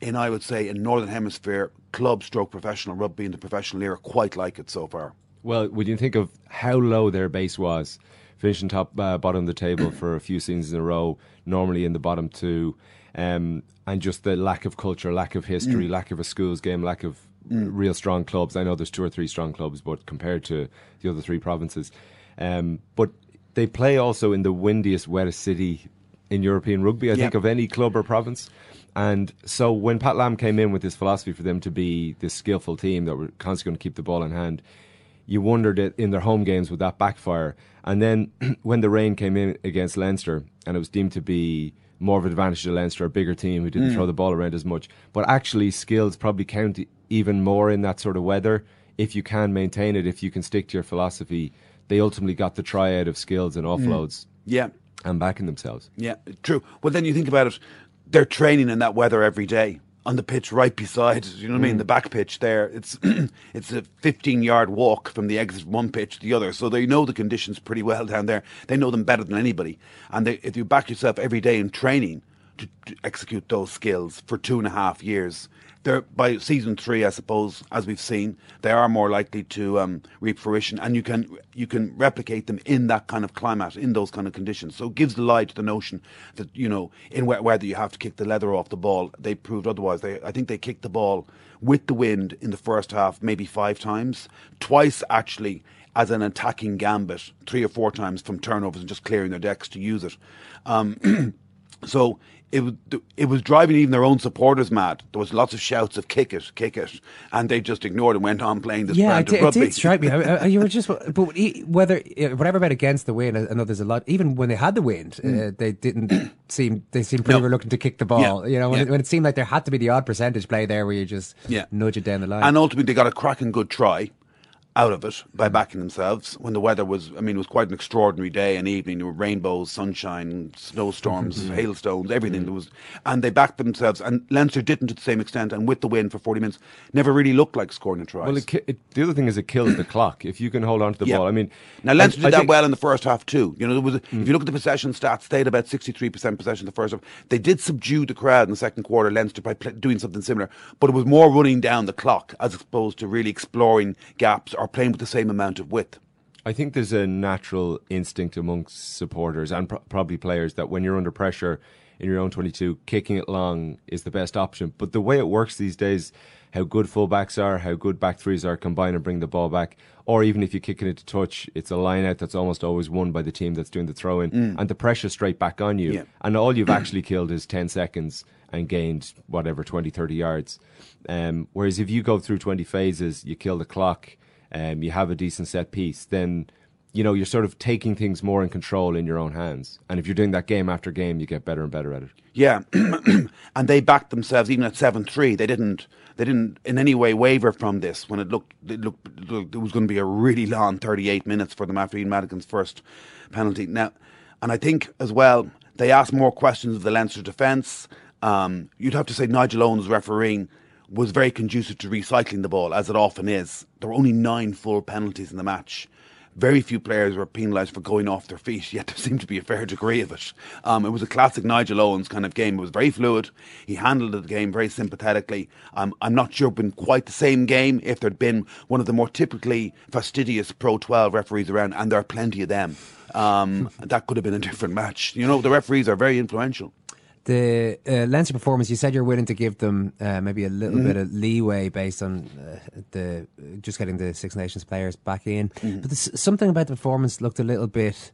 in, I would say, in Northern Hemisphere club/professional rugby in the professional era, quite like it so far. Well, when you think of how low their base was, finishing bottom of the table for a few seasons in a row, normally in the bottom two, and just the lack of culture, lack of history, lack of a schools game, lack of real strong clubs. I know there's 2 or 3 strong clubs, but compared to the other 3 provinces. But they play also in the windiest, wettest city in European rugby, I think, of any club or province. And so when Pat Lam came in with his philosophy for them to be this skillful team that were constantly going to keep the ball in hand, you wondered it in their home games would that backfire. And then when the rain came in against Leinster, and it was deemed to be more of an advantage to Leinster, a bigger team who didn't throw the ball around as much, but actually skills probably count even more in that sort of weather. If you can maintain it, if you can stick to your philosophy, they ultimately got the try out of skills and offloads and backing themselves. Yeah, true. Well, then you think about it, they're training in that weather every day. On the pitch right beside, you know what I mean, the back pitch there. It's a 15-yard walk from the exit from one pitch to the other. So they know the conditions pretty well down there. They know them better than anybody. And if you back yourself every day in training, to execute those skills for 2.5 years. They're, by season 3, I suppose, as we've seen, they are more likely to reap fruition, and you can replicate them in that kind of climate, in those kind of conditions. So it gives the lie to the notion that, you know, in wet weather you have to kick the leather off the ball. They proved otherwise. I think they kicked the ball with the wind in the first half maybe 5 times, twice actually as an attacking gambit, 3 or 4 times from turnovers and just clearing their decks to use it. So it was driving even their own supporters mad. There was lots of shouts of kick it, and they just ignored and went on playing this brand of rugby. Yeah, it did strike me. You were just, but whatever about against the wind, I know there's a lot. Even when they had the wind, they seemed pretty reluctant to kick the ball. Yeah. You know, when it seemed like there had to be the odd percentage play there where you just nudge it down the line. And ultimately, they got a cracking good try out of it by backing themselves when the weather was, I mean, it was quite an extraordinary day and evening. There were rainbows, sunshine, snowstorms, hailstones, everything. There was, and they backed themselves, and Leinster didn't to the same extent, and with the win for 40 minutes, never really looked like scoring a try. Well, the other thing is it kills the clock. If you can hold on to the ball, I mean... Now, Leinster did that well in the first half too. You know, there was if you look at the possession stats, they had about 63% possession in the first half. They did subdue the crowd in the second quarter, Leinster, by doing something similar, but it was more running down the clock as opposed to really exploring gaps are playing with the same amount of width. I think there's a natural instinct amongst supporters and probably players that when you're under pressure in your own 22, kicking it long is the best option. But the way it works these days, how good fullbacks are, how good back threes are, combine and bring the ball back, or even if you're kicking it to touch, it's a line out that's almost always won by the team that's doing the throw in, and the pressure straight back on you. Yeah. And all you've actually killed is 10 seconds and gained whatever 20, 30 yards. Whereas if you go through 20 phases, you kill the clock. You have a decent set piece, then you know you're sort of taking things more in control in your own hands. And if you're doing that game after game, you get better and better at it. Yeah, and they backed themselves even at 7-3. They didn't in any way waver from this when it looked it was going to be a really long 38 minutes for them after Ian Madigan's first penalty. Now, and I think as well they asked more questions of the Leinster defence. You'd have to say Nigel Owens refereeing was very conducive to recycling the ball, as it often is. There were only 9 full penalties in the match. Very few players were penalised for going off their feet, yet there seemed to be a fair degree of it. It was a classic Nigel Owens kind of game. It was very fluid. He handled the game very sympathetically. I'm not sure it would have been quite the same game if there'd been one of the more typically fastidious Pro 12 referees around, and there are plenty of them. That could have been a different match. You know, the referees are very influential. The Leinster performance, you said you're willing to give them maybe a little bit of leeway based on the just getting the Six Nations players back in. But there's something about the performance looked a little bit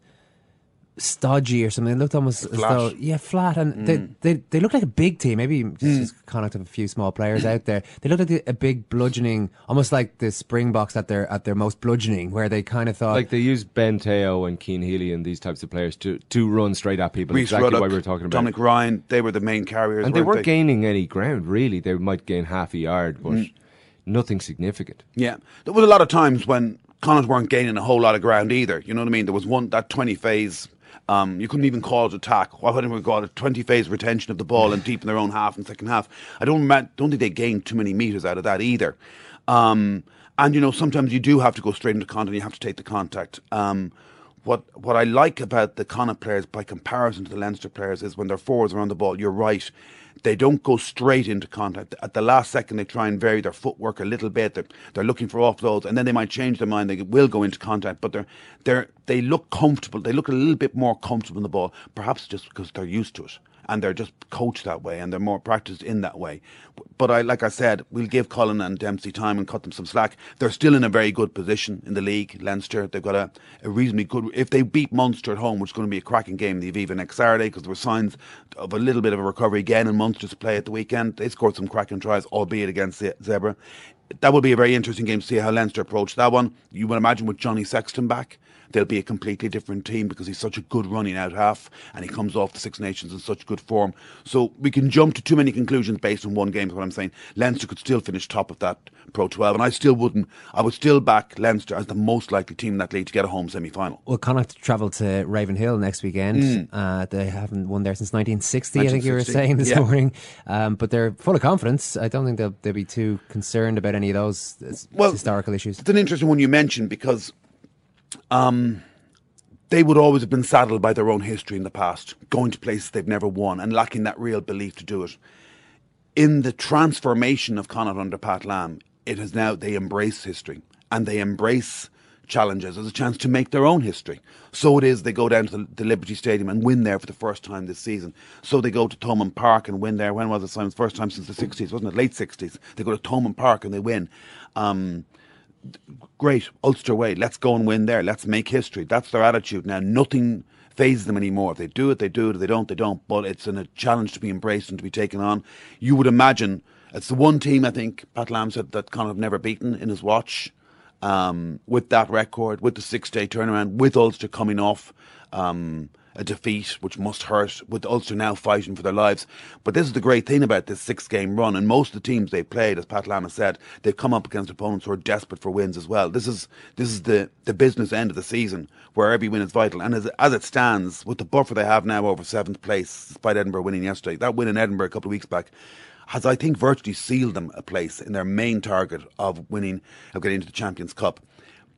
stodgy or something. It looked almost as though... Yeah, flat. And they looked like a big team. Maybe just Connacht have a few small players out there. They looked like a big bludgeoning, almost like the Springboks at their most bludgeoning, where they kind of thought... Like they used Ben Teo and Keane Healy and these types of players to run straight at people. Reece exactly Ruddock, what we were talking about. Dominic Ryan, they were the main carriers. And they weren't gaining any ground, really. They might gain half a yard, but nothing significant. Yeah. There was a lot of times when Connacht weren't gaining a whole lot of ground either. You know what I mean? There was one, that 20 phase... you couldn't even call it attack. Why wouldn't we call it 20 phase retention of the ball and deep in their own half and second half? I don't think they gained too many metres out of that either. And you know, sometimes you do have to go straight into contact. You have to take the contact. What I like about the Connacht players by comparison to the Leinster players is when their forwards are on the ball, you're right, they don't go straight into contact. At the last second, they try and vary their footwork a little bit. They're looking for offloads, and then they might change their mind. They will go into contact, but they look comfortable. They look a little bit more comfortable in the ball, perhaps just because they're used to it and they're just coached that way and they're more practiced in that way. But like I said, we'll give Cullen and Dempsey time and cut them some slack. They're still in a very good position in the league, Leinster. They've got a reasonably good... If they beat Munster at home, which is going to be a cracking game in the Aviva next Saturday, because there were signs of a little bit of a recovery again in Munster's play at the weekend. They scored some cracking tries, albeit against Zebra. That will be a very interesting game to see how Leinster approach that one. You would imagine with Johnny Sexton back, they'll be a completely different team because he's such a good running out half and he comes off the Six Nations in such good form. So we can jump to too many conclusions based on one game is what I'm saying. Leinster could still finish top of that Pro 12 and I would still back Leinster as the most likely team in that league to get a home semi-final. Well, Connacht travel to Ravenhill next weekend. They haven't won there since 1960, I think you were saying this morning. But they're full of confidence. I don't think they'll be too concerned about any of those historical issues. It's an interesting one you mentioned because they would always have been saddled by their own history in the past, going to places they've never won and lacking that real belief to do it. In the transformation of Connacht under Pat Lam, it is now they embrace history and they embrace challenges as a chance to make their own history. So it is they go down to the Liberty Stadium and win there for the first time this season. So they go to Thomond Park and win there. When was it, Simon? First time since the 60s, wasn't it? Late 60s. They go to Thomond Park and they win. Great, Ulster way, let's go and win there, let's make history. That's their attitude now. Nothing phases them anymore. If they do it, they do it. If they don't, they don't. But it's a challenge to be embraced and to be taken on. You would imagine it's the one team, I think Pat Lam said, that Connacht have never beaten in his watch, with that record, with the 6-day turnaround, with Ulster coming off a defeat which must hurt, with Ulster now fighting for their lives. But this is the great thing about this 6-game run, and most of the teams they played, as Pat Lam has said, they've come up against opponents who are desperate for wins as well. This is the business end of the season, where every win is vital. And as it stands, with the buffer they have now over 7th place, despite Edinburgh winning yesterday, that win in Edinburgh a couple of weeks back has, I think, virtually sealed them a place in their main target of winning, of getting into the Champions Cup.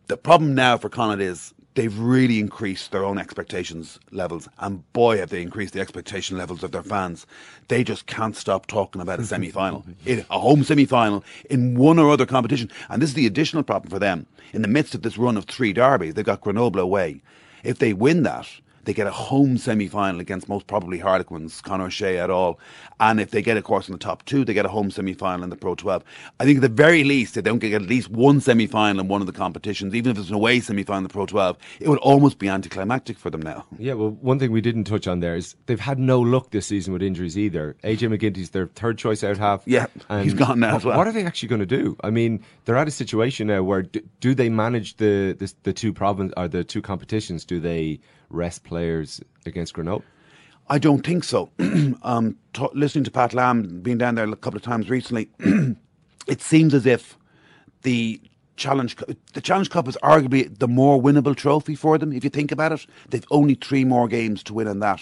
The problem now for Connacht is they've really increased their own expectations levels, and boy have they increased the expectation levels of their fans. They just can't stop talking about a semi-final, a home semi-final in one or other competition. And this is the additional problem for them. In the midst of this run of 3 derbies, they've got Grenoble away. If they win that, they get a home semi-final against most probably Harlequins, Conor Shea et al. And if they get, of course, in the top 2, they get a home semi-final in the Pro 12. I think at the very least, if they don't get at least one semi-final in one of the competitions, even if it's an away semi-final in the Pro 12, it would almost be anticlimactic for them now. Yeah, well, one thing we didn't touch on there is they've had no luck this season with injuries either. AJ McGinty's their third choice out half. Yeah, and he's gone now as well. What are they actually going to do? I mean, they're at a situation now where do they manage the 2 competitions? Do they rest players against Grenoble? I don't think so. Listening to Pat Lam, being down there a couple of times recently, it seems as if the Challenge Cup is arguably the more winnable trophy for them. If you think about it, they've only 3 more games to win in that.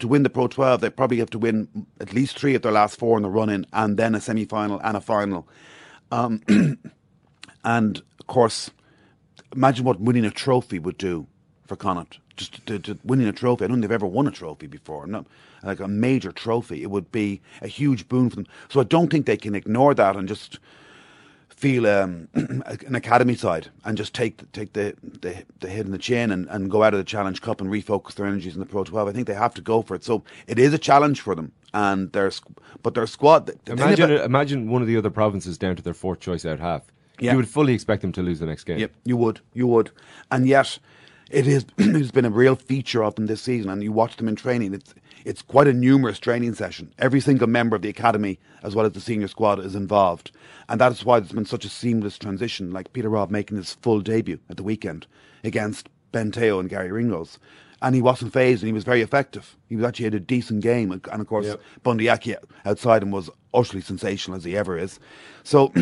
To win the Pro 12, they probably have to win at least 3 of their last 4 in the run-in, and then a semi-final and a final. And, of course, imagine what winning a trophy would do for Connacht. Just to winning a trophy. I don't think they've ever won a trophy before. Not like a major trophy. It would be a huge boon for them. So I don't think they can ignore that and just feel an academy side and just take the head in the chin and go out of the Challenge Cup and refocus their energies in the Pro 12. I think they have to go for it. So it is a challenge for them. And their squad. Imagine one of the other provinces down to their fourth choice out half. Yeah. You would fully expect them to lose the next game. Yep, you would. You would. And yet, it's been a real feature of them this season, and you watch them in training. It's quite a numerous training session. Every single member of the academy, as well as the senior squad, is involved. And that is why there's been such a seamless transition, like Peter Robb making his full debut at the weekend against Ben Teo and Gary Ringrose. And he wasn't phased, and he was very effective. He was actually had a decent game. And of course, yep, Bundyaki outside him was utterly sensational, as he ever is. So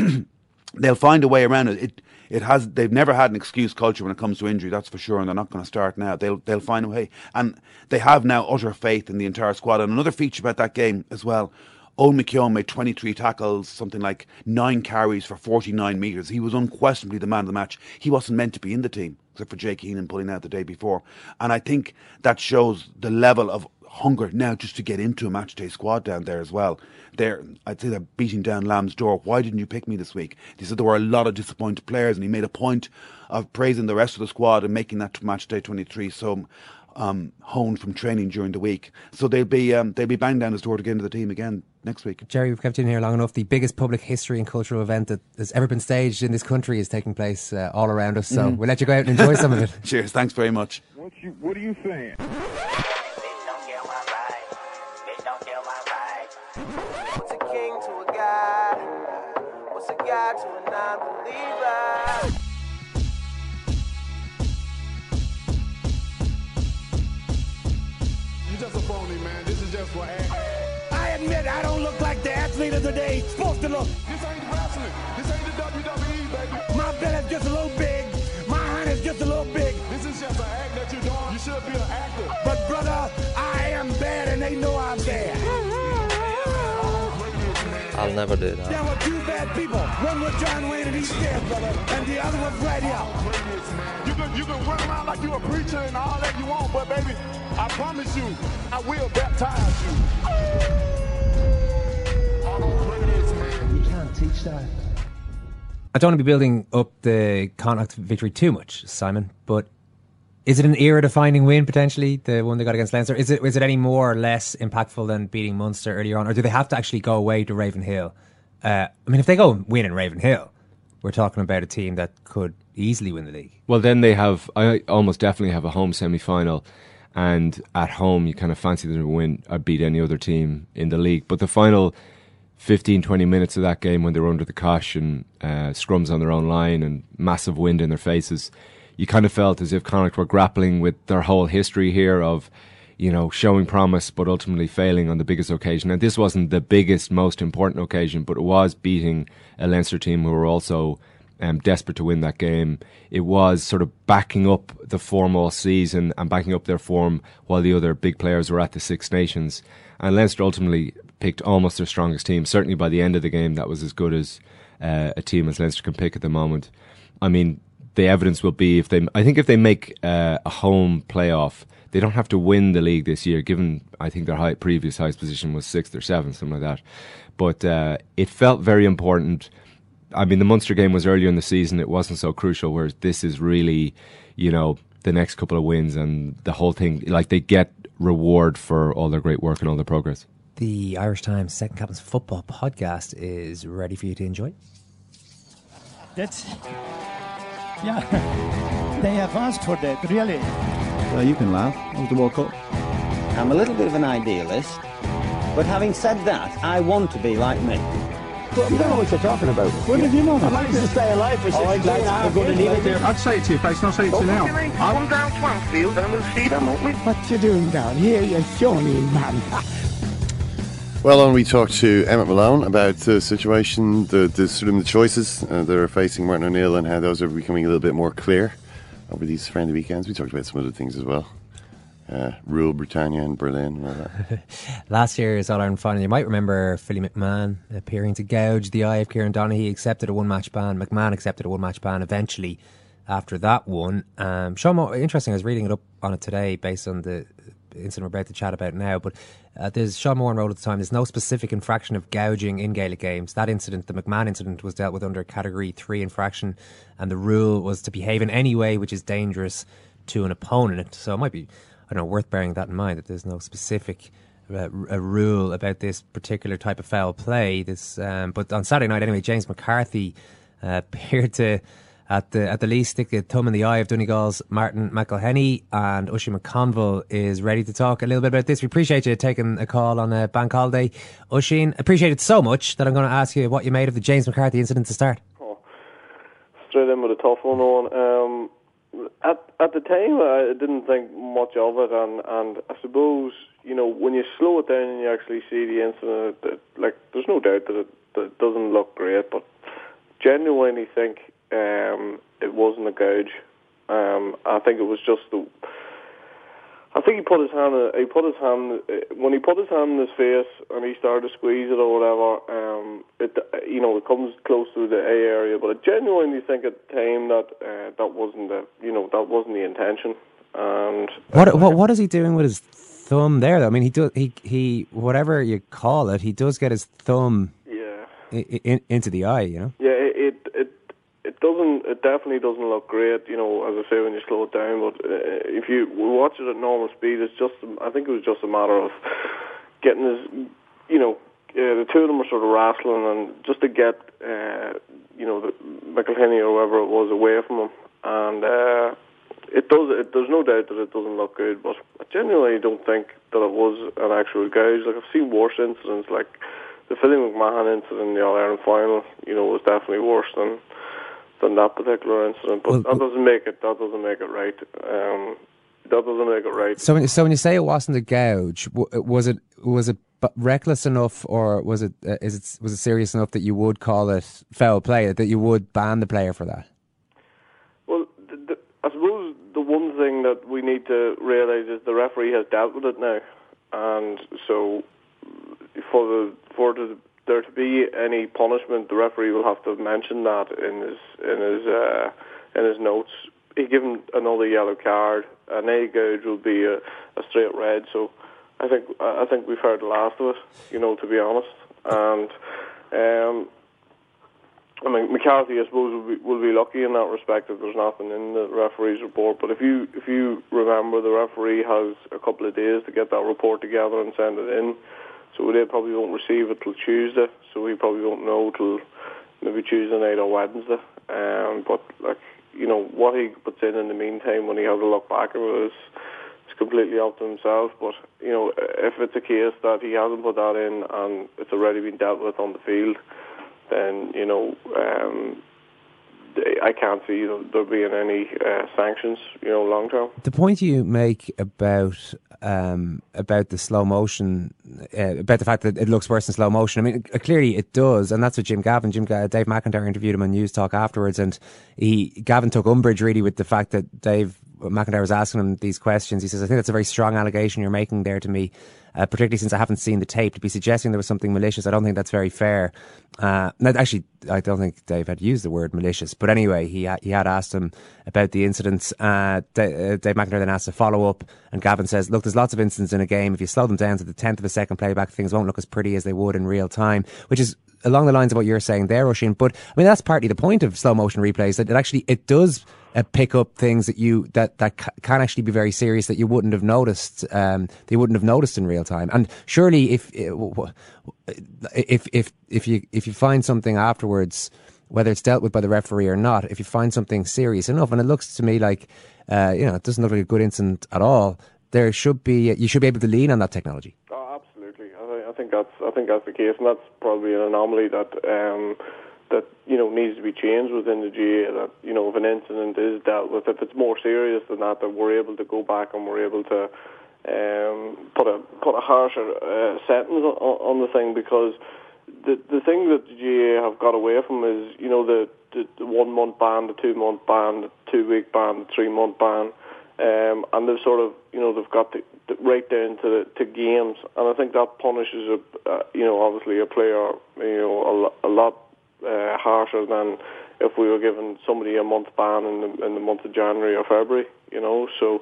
they'll find a way around it. They've never had an excuse culture when it comes to injury, that's for sure, and they're not going to start now. They'll find a way, and they have now utter faith in the entire squad. And another feature about that game as well, Owen McKeown made 23 tackles, something like 9 carries for 49 metres. He was unquestionably the man of the match. He wasn't meant to be in the team, except for Jake Heenan pulling out the day before. And I think that shows the level of hunger now just to get into a matchday squad down there as well. I'd say they're beating down Lamb's door. Why didn't you pick me this week? They said there were a lot of disappointed players, and he made a point of praising the rest of the squad and making that matchday 23 so honed from training during the week. So they'll be banging down his door to get into the team again next week. Jerry, we've kept you in here long enough. The biggest public history and cultural event that has ever been staged in this country is taking place all around us. So we'll let you go out and enjoy some of it. Cheers, thanks very much. What are you saying? I admit I don't look like the athlete of the day supposed to look. This ain't wrestling. This ain't the WWE, baby. My belly's just a little big. My hand is just a little big. This is just an act that you're doing. You should be an actor. But brother, I am bad, and they know I'm bad. I'll never do that. There were two bad people. One was John Wayne and he's dead, brother. And the other was Ray Houghton. You can run around like you a preacher and all that you want, but baby, I promise you, I will baptize you. I don't play this, man. You can't teach that. I don't want to be building up the Connacht victory too much, Simon, but is it an era-defining win, potentially, the one they got against Leinster? Is it any more or less impactful than beating Munster earlier on? Or do they have to actually go away to Ravenhill? I mean, if they go and win in Ravenhill, we're talking about a team that could easily win the league. Well, then I almost definitely have a home semi-final. And at home, you kind of fancy them to win or beat any other team in the league. But the final 15, 20 minutes of that game when they're under the cosh and scrums on their own line and massive wind in their faces, you kind of felt as if Connacht were grappling with their whole history here of, you know, showing promise but ultimately failing on the biggest occasion. And this wasn't the biggest, most important occasion, but it was beating a Leinster team who were also desperate to win that game. It was sort of backing up the form all season and backing up their form while the other big players were at the Six Nations. And Leinster ultimately picked almost their strongest team. Certainly by the end of the game, that was as good as a team as Leinster can pick at the moment. I mean, the evidence will be if they make a home playoff, they don't have to win the league this year, given I think their previous highest position was 6th or 7th, something like that. But it felt very important. I mean, the Munster game was earlier in the season. It wasn't so crucial, whereas this is really, you know, the next couple of wins and the whole thing. Like, they get reward for all their great work and all their progress. The Irish Times Second Captains Football Podcast is ready for you to enjoy. That's... Yeah, they have asked for that, really. Well, you can laugh. That was the World Cup. I'm a little bit of an idealist, but having said that, I want to be like me. But you don't know what you're talking about. When did you know that? I like to stay alive for 6 days. I'd say it to you, face, not say it to you now. I'm down Swansfield and we'll see them, won't we? What you doing down here, you shawny man? Well, on we talked to Emmett Malone about the situation, the choices that are facing Martin O'Neill and how those are becoming a little bit more clear over these friendly weekends. We talked about some other things as well. Rural Britannia and Berlin and all that. Last year's All-Ireland final, you might remember Philly McMahon appearing to gouge the eye of Kieran Donaghy. He accepted a one-match ban. McMahon accepted a one-match ban eventually after that one. Sean Moore, interesting, I was reading it up on it today based on the incident we're about to chat about now, but there's Sean Moran wrote at the time, there's no specific infraction of gouging in Gaelic games. That incident, the McMahon incident, was dealt with under Category 3 infraction, and the rule was to behave in any way which is dangerous to an opponent. So it might be, I don't know, worth bearing that in mind, that there's no specific rule about this particular type of foul play. But on Saturday night anyway, James McCarthy appeared to at the least stick a thumb in the eye of Donegal's Martin McElhenny, and Ushie McConville is ready to talk a little bit about this. We appreciate you taking a call on a bank holiday, Usheen. Appreciate it so much that I'm going to ask you what you made of the James McCarthy incident to start. Oh, straight in with a tough one on. At the time, I didn't think much of it, and I suppose, you know, when you slow it down and you actually see the incident, there's no doubt that it doesn't look great, but genuinely think it wasn't a gouge. I think it was just when he put his hand in his face and he started to squeeze it or whatever, it comes close to the A area, but I genuinely think at the time that wasn't the intention. And what is he doing with his thumb there though? I mean, he whatever you call it, he does get his thumb into the eye, you know? Yeah, it definitely doesn't look great, you know, as I say, when you slow it down, but if you watch it at normal speed, I think it was just a matter of getting his, you know, the two of them were sort of wrestling, and just to get, the McElhenny or whoever it was away from him, and there's no doubt that it doesn't look good, but I genuinely don't think that it was an actual gouge. Like, I've seen worse incidents, like the Philly McMahon incident in the All-Ireland final, you know, was definitely worse than that particular incident, but that doesn't make it right. That doesn't make it right. So when you say it wasn't a gouge, was it reckless enough, or was it serious enough that you would call it foul play, that you would ban the player for that? Well, I suppose the one thing that we need to realise is the referee has dealt with it now, and so for it to there to be any punishment, the referee will have to mention that in his notes. He gave him another yellow card. An A gouge will be a straight red. So I think we've heard the last of it, to be honest. And McCarthy, I suppose, will be lucky in that respect if there's nothing in the referee's report. But if you remember, the referee has a couple of days to get that report together and send it in. So they probably won't receive it till Tuesday. So we probably won't know till maybe Tuesday night or Wednesday. But what he puts in the meantime when he has a look back at it is completely up to himself. But if it's a case that he hasn't put that in and it's already been dealt with on the field, then I can't see there being any sanctions, long term. The point you make about the slow motion, about the fact that it looks worse in slow motion. I mean, clearly it does, and that's what Dave McIntyre interviewed him on News Talk afterwards, and Gavin took umbrage really with the fact that Dave McIntyre was asking him these questions. He says, "I think that's a very strong allegation you're making there to me, particularly since I haven't seen the tape. To be suggesting there was something malicious, I don't think that's very fair." Actually, I don't think Dave had used the word malicious, but anyway, he had asked him about the incidents. Dave McIntyre then asked to follow up, and Gavin says, "Look, there's lots of incidents in a game. If you slow them down to the 10th of a second playback, things won't look as pretty as they would in real time," which is along the lines of what you're saying there, Oisin. But I mean, that's partly the point of slow motion replays, that it does pick up things that can actually be very serious that you wouldn't have noticed. They wouldn't have noticed in real time. And surely, if you find something afterwards, whether it's dealt with by the referee or not, if you find something serious enough, and it looks to me like it doesn't look like a good incident at all, you should be able to lean on that technology. Oh, absolutely. I think that's the case, and that's probably an anomaly that needs to be changed within the GAA, that, if an incident is dealt with, if it's more serious than that we're able to go back and we're able to put a harsher sentence on the thing, because the thing that the GAA have got away from is, the 1 month ban, the 2 month ban, the 2 week ban, the 3 month ban, and they've sort of, they've got right down to games, and I think that punishes, obviously a player, a lot harsher than if we were giving somebody a month ban in the month of January or February, So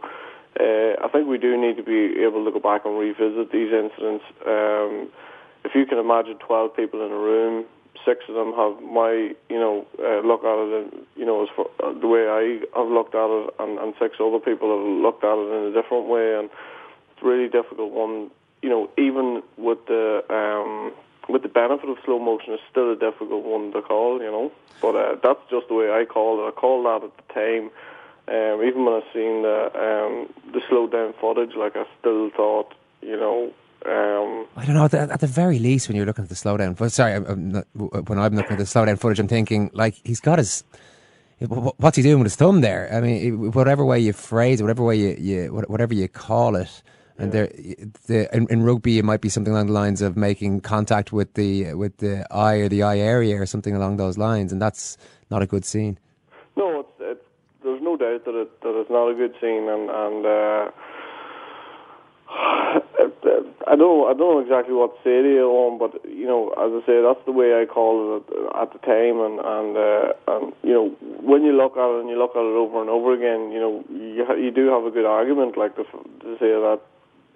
I think we do need to be able to go back and revisit these incidents. If you can imagine 12 people in a room, 6 of them have my, look at it, as for the way I have looked at it, and 6 other people have looked at it in a different way, and it's a really difficult one. Even with the with the benefit of slow motion, it's still a difficult one to call, But that's just the way I call it. I call that at the time. Even when I seen the slow down footage, I still thought, I don't know. At the very least, when you're looking at the slow down, when I'm looking at the slow down footage, I'm thinking he's got his. What's he doing with his thumb there? I mean, whatever way you phrase it, whatever you call it. And in rugby, it might be something along the lines of making contact with the eye or the eye area or something along those lines, and that's not a good scene. No, there's no doubt that it's not a good scene, and I don't know exactly what to say to you on, but as I say, that's the way I call it at the time, and when you look at it and you look at it over and over again, you do have a good argument to say that.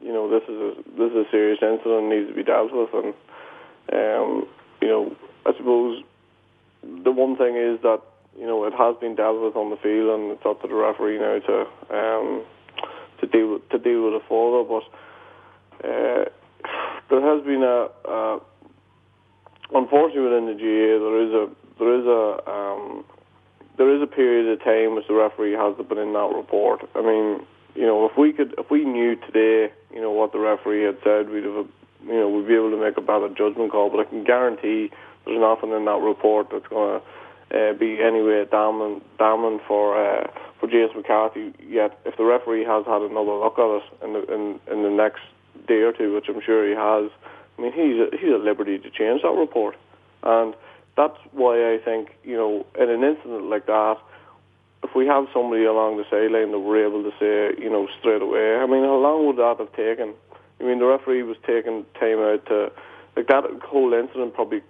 This is a serious incident and needs to be dealt with. And, I suppose the one thing is that, it has been dealt with on the field, and it's up to the referee now to deal with it further. But there has been unfortunately within the GAA, there is a period of time which the referee hasn't been in that report. I mean, if we knew today, what the referee had said, we'd be able to make a better judgment call. But I can guarantee there's nothing in that report that's going to be anyway damning for James McCarthy. Yet, if the referee has had another look at it in the next day or two, which I'm sure he has, I mean, he's at liberty to change that report, and that's why I think in an incident like that, if we have somebody along the sideline that we're able to say, straight away, I mean, how long would that have taken? I mean, the referee was taking time out to like that whole incident probably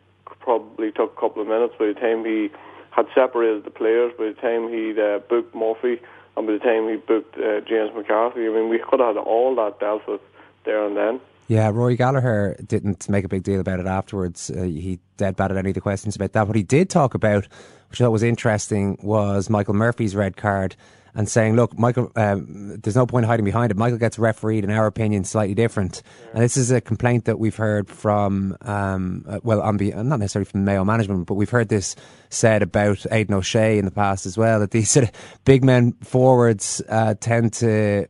took a couple of minutes. By the time he had separated the players, by the time he'd booked Murphy, and by the time he booked James McCarthy, I mean, we could have had all that dealt with there and then. Yeah, Rory Gallagher didn't make a big deal about it afterwards. He dead-batted any of the questions about that. What he did talk about, which I thought was interesting, was Michael Murphy's red card, and saying, look, Michael, there's no point hiding behind it. Michael gets refereed, in our opinion, slightly different. Yeah. And this is a complaint that we've heard from, not necessarily from Mayo management, but we've heard this said about Aidan O'Shea in the past as well, that these sort of big men forwards tend to,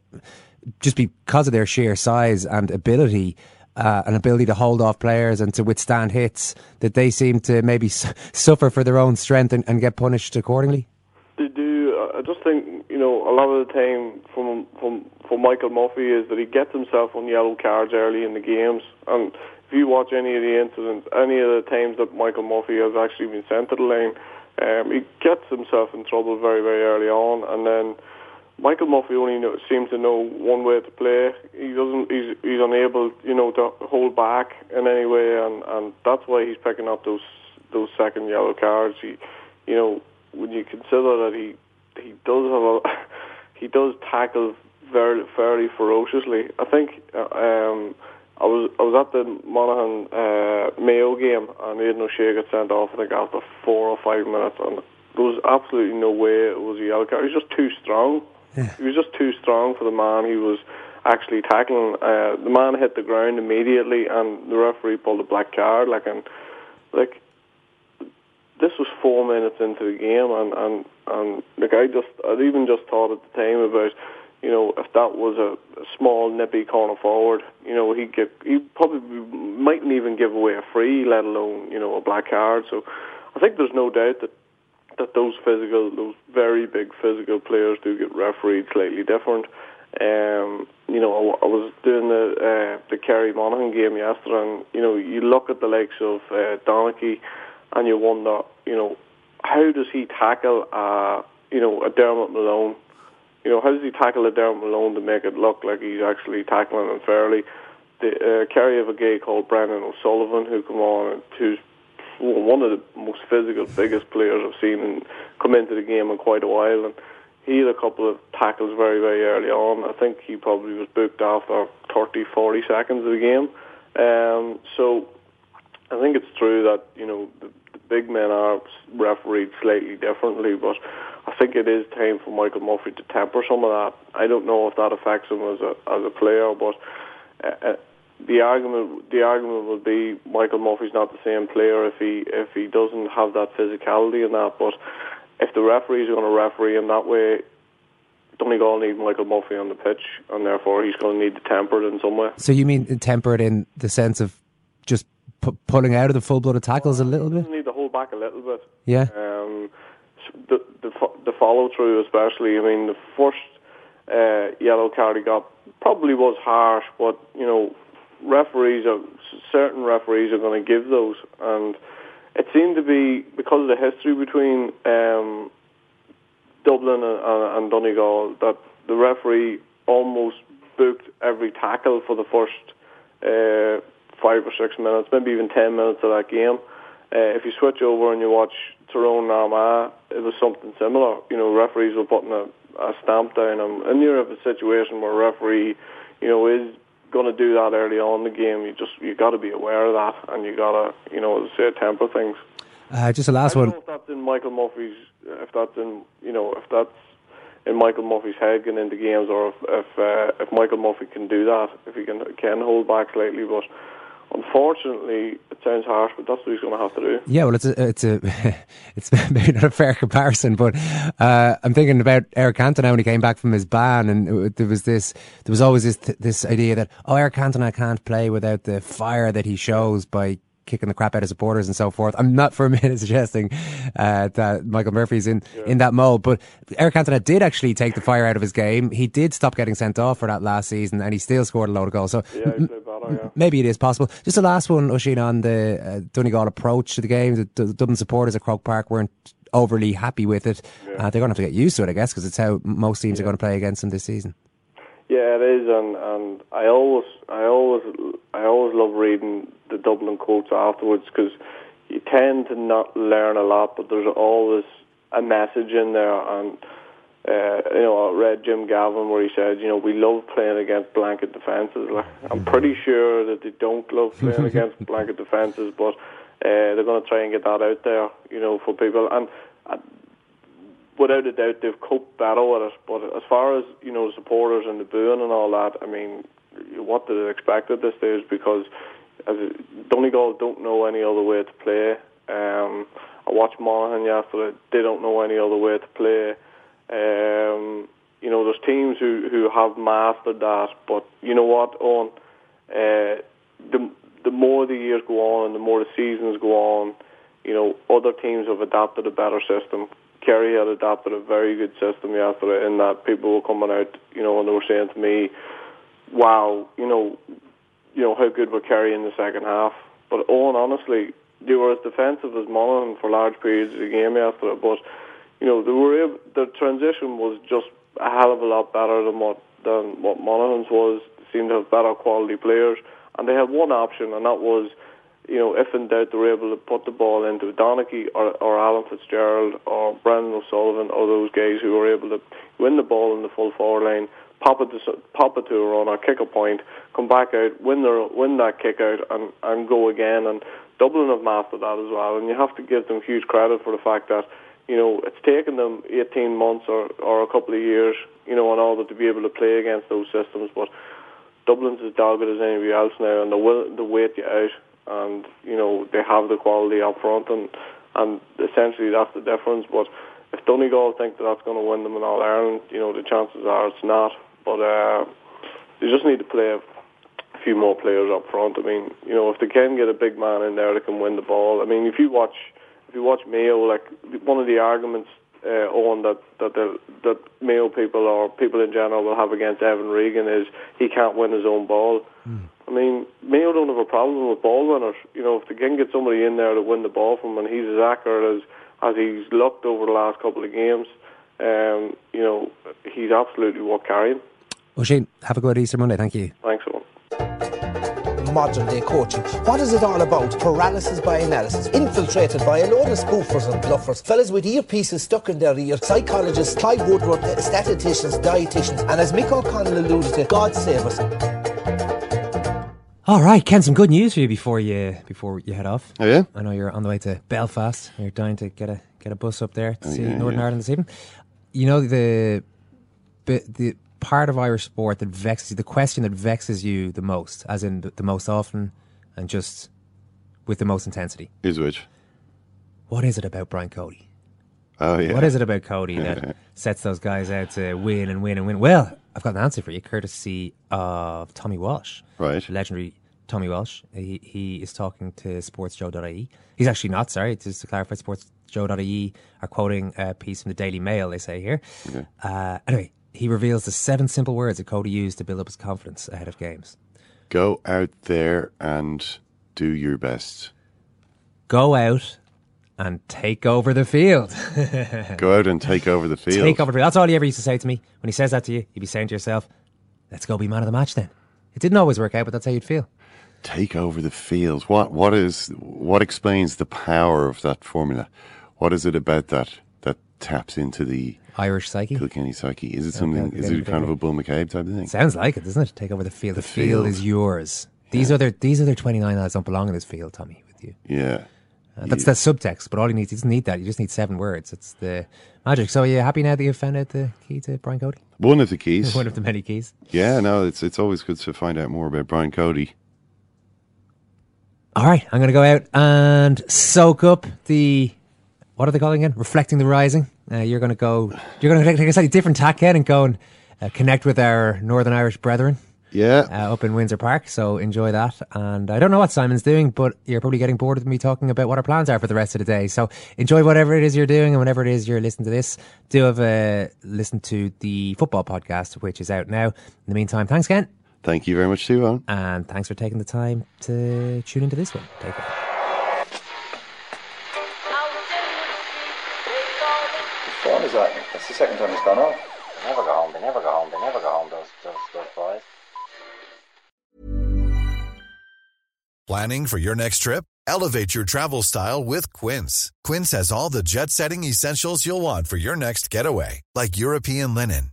just because of their sheer size and ability, to hold off players and to withstand hits, that they seem to maybe suffer for their own strength and get punished accordingly? They do. I just think, you know, a lot of the time from Michael Murphy is that he gets himself on yellow cards early in the games. And if you watch any of the incidents, any of the times that Michael Murphy has actually been sent to the line, he gets himself in trouble very, very early on. And then Michael Murphy only seems to know one way to play. He doesn't. He's unable, you know, to hold back in any way, and that's why he's picking up those second yellow cards. He, you know, when you consider that he does tackle very fairly ferociously. I think I was at the Monaghan Mayo game, and Aidan O'Shea got sent off, I think, after 4 or 5 minutes, and there was absolutely no way it was a yellow card. He was just too strong. Yeah. He was just too strong for the man he was actually tackling. The man hit the ground immediately, and the referee pulled a black card. This was 4 minutes into the game, I thought at the time about, you know, if that was a small nippy corner forward, you know, he probably mightn't even give away a free, let alone, you know, a black card. So I think there's no doubt that those very big physical players do get refereed slightly different. You know, I was doing the Kerry Monaghan game yesterday, and you know, you look at the likes of Donachie, and you wonder, you know, how does he tackle a Dermot Malone? You know, how does he tackle a Dermot Malone to make it look like he's actually tackling him fairly? The Kerry have a guy called Brendan O'Sullivan who come on, who's one of the most physical, biggest players I've seen come into the game in quite a while, and he had a couple of tackles very, very early on. I think he probably was booked after 30, 40 seconds of the game. So I think it's true that, you know, the big men are refereed slightly differently, but I think it is time for Michael Murphy to temper some of that. I don't know if that affects him as a player, but The argument would be Michael Murphy's not the same player if he doesn't have that physicality and that. But if the referees are going to referee him that way, Donegal need Michael Murphy on the pitch, and therefore he's going to need to temper it in some way. So you mean temper it in the sense of just pulling out of the full-blooded tackles a little bit? You need to hold back a little bit. Yeah. The follow-through especially. I mean, the first yellow card he got probably was harsh, but, you know, certain referees are going to give those, and it seemed to be because of the history between Dublin and Donegal that the referee almost booked every tackle for the first 5 or 6 minutes, maybe even 10 minutes of that game. If you switch over and you watch Tyrone and Armagh, it was something similar. You know, referees were putting a stamp down, and you have a situation where a referee, you know, is going to do that early on in the game. You got to be aware of that, and you got to, you know, as I say, temper things. Just the last one. I don't know if that's in Michael Murphy's, if that's in Michael Murphy's head going into games, or if Michael Murphy can do that, if he can hold back slightly, but unfortunately, it sounds harsh, but that's what he's going to have to do. Yeah, well, it's maybe not a fair comparison, but I'm thinking about Eric Cantona when he came back from his ban, and there was always this idea that, oh, Eric Cantona can't play without the fire that he shows by kicking the crap out of supporters and so forth. I'm not for a minute suggesting that Michael Murphy's in that mould, but Eric Cantona did actually take the fire out of his game. He did stop getting sent off for that last season, and he still scored a load of goals. So maybe it is possible. Just the last one, Oisin, on the Donegal approach to the game. The Dublin supporters at Croke Park weren't overly happy with it. Yeah. They're going to have to get used to it, I guess, because it's how most teams are going to play against them this season. Yeah, it is, and I always love reading the Dublin courts afterwards, because you tend to not learn a lot, but there's always a message in there. And I read Jim Gavin where he said, we love playing against blanket defences. Like, I'm pretty sure that they don't love playing against blanket defences, but they're going to try and get that out there, for people. And without a doubt, they've coped better with it. But as far as, supporters and the booing and all that, I mean, what did they expect at this stage? Because Donegal don't know any other way to play. I watched Monaghan yesterday. They don't know any other way to play. There's teams who have mastered that, but you know what, Owen, the more the years go on and the more the seasons go on, other teams have adapted a better system. Kerry had adapted a very good system yesterday, in that people were coming out, and they were saying to me, wow, how good were Kerry in the second half? But Owen, honestly, they were as defensive as Monaghan for large periods of the game yesterday, but the transition was just a hell of a lot better than what Monaghan's was. They seemed to have better quality players, and they had one option, and that was, if in doubt, they were able to put the ball into Donaghy or Alan Fitzgerald or Brendan O'Sullivan or those guys who were able to win the ball in the full forward line, pop it to a run or kick a point, come back out, win that kick out, and go again. And Dublin have mastered that as well, and you have to give them huge credit for the fact that, it's taken them 18 months or a couple of years, and all that, to be able to play against those systems. But Dublin's as dogged as anybody else now, and they'll wait you out, and, they have the quality up front, and essentially that's the difference. But if Donegal think that that's going to win them in All-Ireland, the chances are it's not. But they just need to play a few more players up front. I mean, if they can get a big man in there that can win the ball. I mean, if you watch Mayo, like, one of the arguments, Owen, that Mayo people or people in general will have against Evan Regan is he can't win his own ball. I mean, Mayo don't have a problem with ball winners. If they can get somebody in there to win the ball from him, and he's as accurate as he's looked over the last couple of games, he's absolutely worth carrying. O'Shane, have a good Easter Monday. Thank you. Thanks, Owen. Modern day coaching. What is it all about? Paralysis by analysis, infiltrated by a load of spoofers and bluffers, fellas with earpieces stuck in their ear, psychologists, Clive Woodward, statisticians, dietitians, and as Mick O'Connell alluded to, God save us. All right, Ken, some good news for you before you head off. Oh yeah? I know you're on the way to Belfast. You're dying to get a bus up there to see Northern Ireland this evening. The part of Irish sport that vexes you, the question that vexes you the most, as in the most often and just with the most intensity, is which? What is it about Brian Cody? Oh yeah. What is it about Cody that sets those guys out to win and win and win? Well, I've got an answer for you, courtesy of Tommy Walsh. Right. Legendary Tommy Walsh. He is talking to sportsjoe.ie. He's actually not, sorry, just to clarify, sportsjoe.ie are quoting a piece from the Daily Mail, they say here. Okay. Anyway, he reveals the 7 simple words that Cody used to build up his confidence ahead of games. Go out there and do your best. Go out and take over the field. Go out and take over the field. Take over the field. That's all he ever used to say to me. When he says that to you, you'd be saying to yourself, let's go be man of the match then. It didn't always work out, but that's how you'd feel. Take over the field. What explains the power of that formula? What is it about that taps into the Irish psyche? Kilkenny psyche. Is it something? Okay, is it kind of a Bull McCabe type of thing? Sounds like it, doesn't it? Take over the field. The field is yours. Yeah. These other 29 lads don't belong in this field, Tommy, with you. Yeah. That's subtext, but all he needs, he doesn't need that. You just need 7 words. It's the magic. So are you happy now that you've found out the key to Brian Cody? One of the keys. One of the many keys. Yeah, no, it's always good to find out more about Brian Cody. All right, I'm going to go out and soak up the... What are they calling it? Reflecting the Rising. You're going to take a slightly different tack head and go and connect with our Northern Irish brethren. Yeah. Up in Windsor Park. So enjoy that. And I don't know what Simon's doing, but you're probably getting bored of me talking about what our plans are for the rest of the day. So enjoy whatever it is you're doing, and whenever it is you're listening to this, do have a listen to the football podcast, which is out now. In the meantime, thanks, Ken. Thank you very much, too, Owen. And thanks for taking the time to tune into this one. Take care. That's the second time it's gone off. They never go home, they never go home, they never go home, those boys. Planning for your next trip? Elevate your travel style with Quince. Quince has all the jet-setting essentials you'll want for your next getaway, like European linen,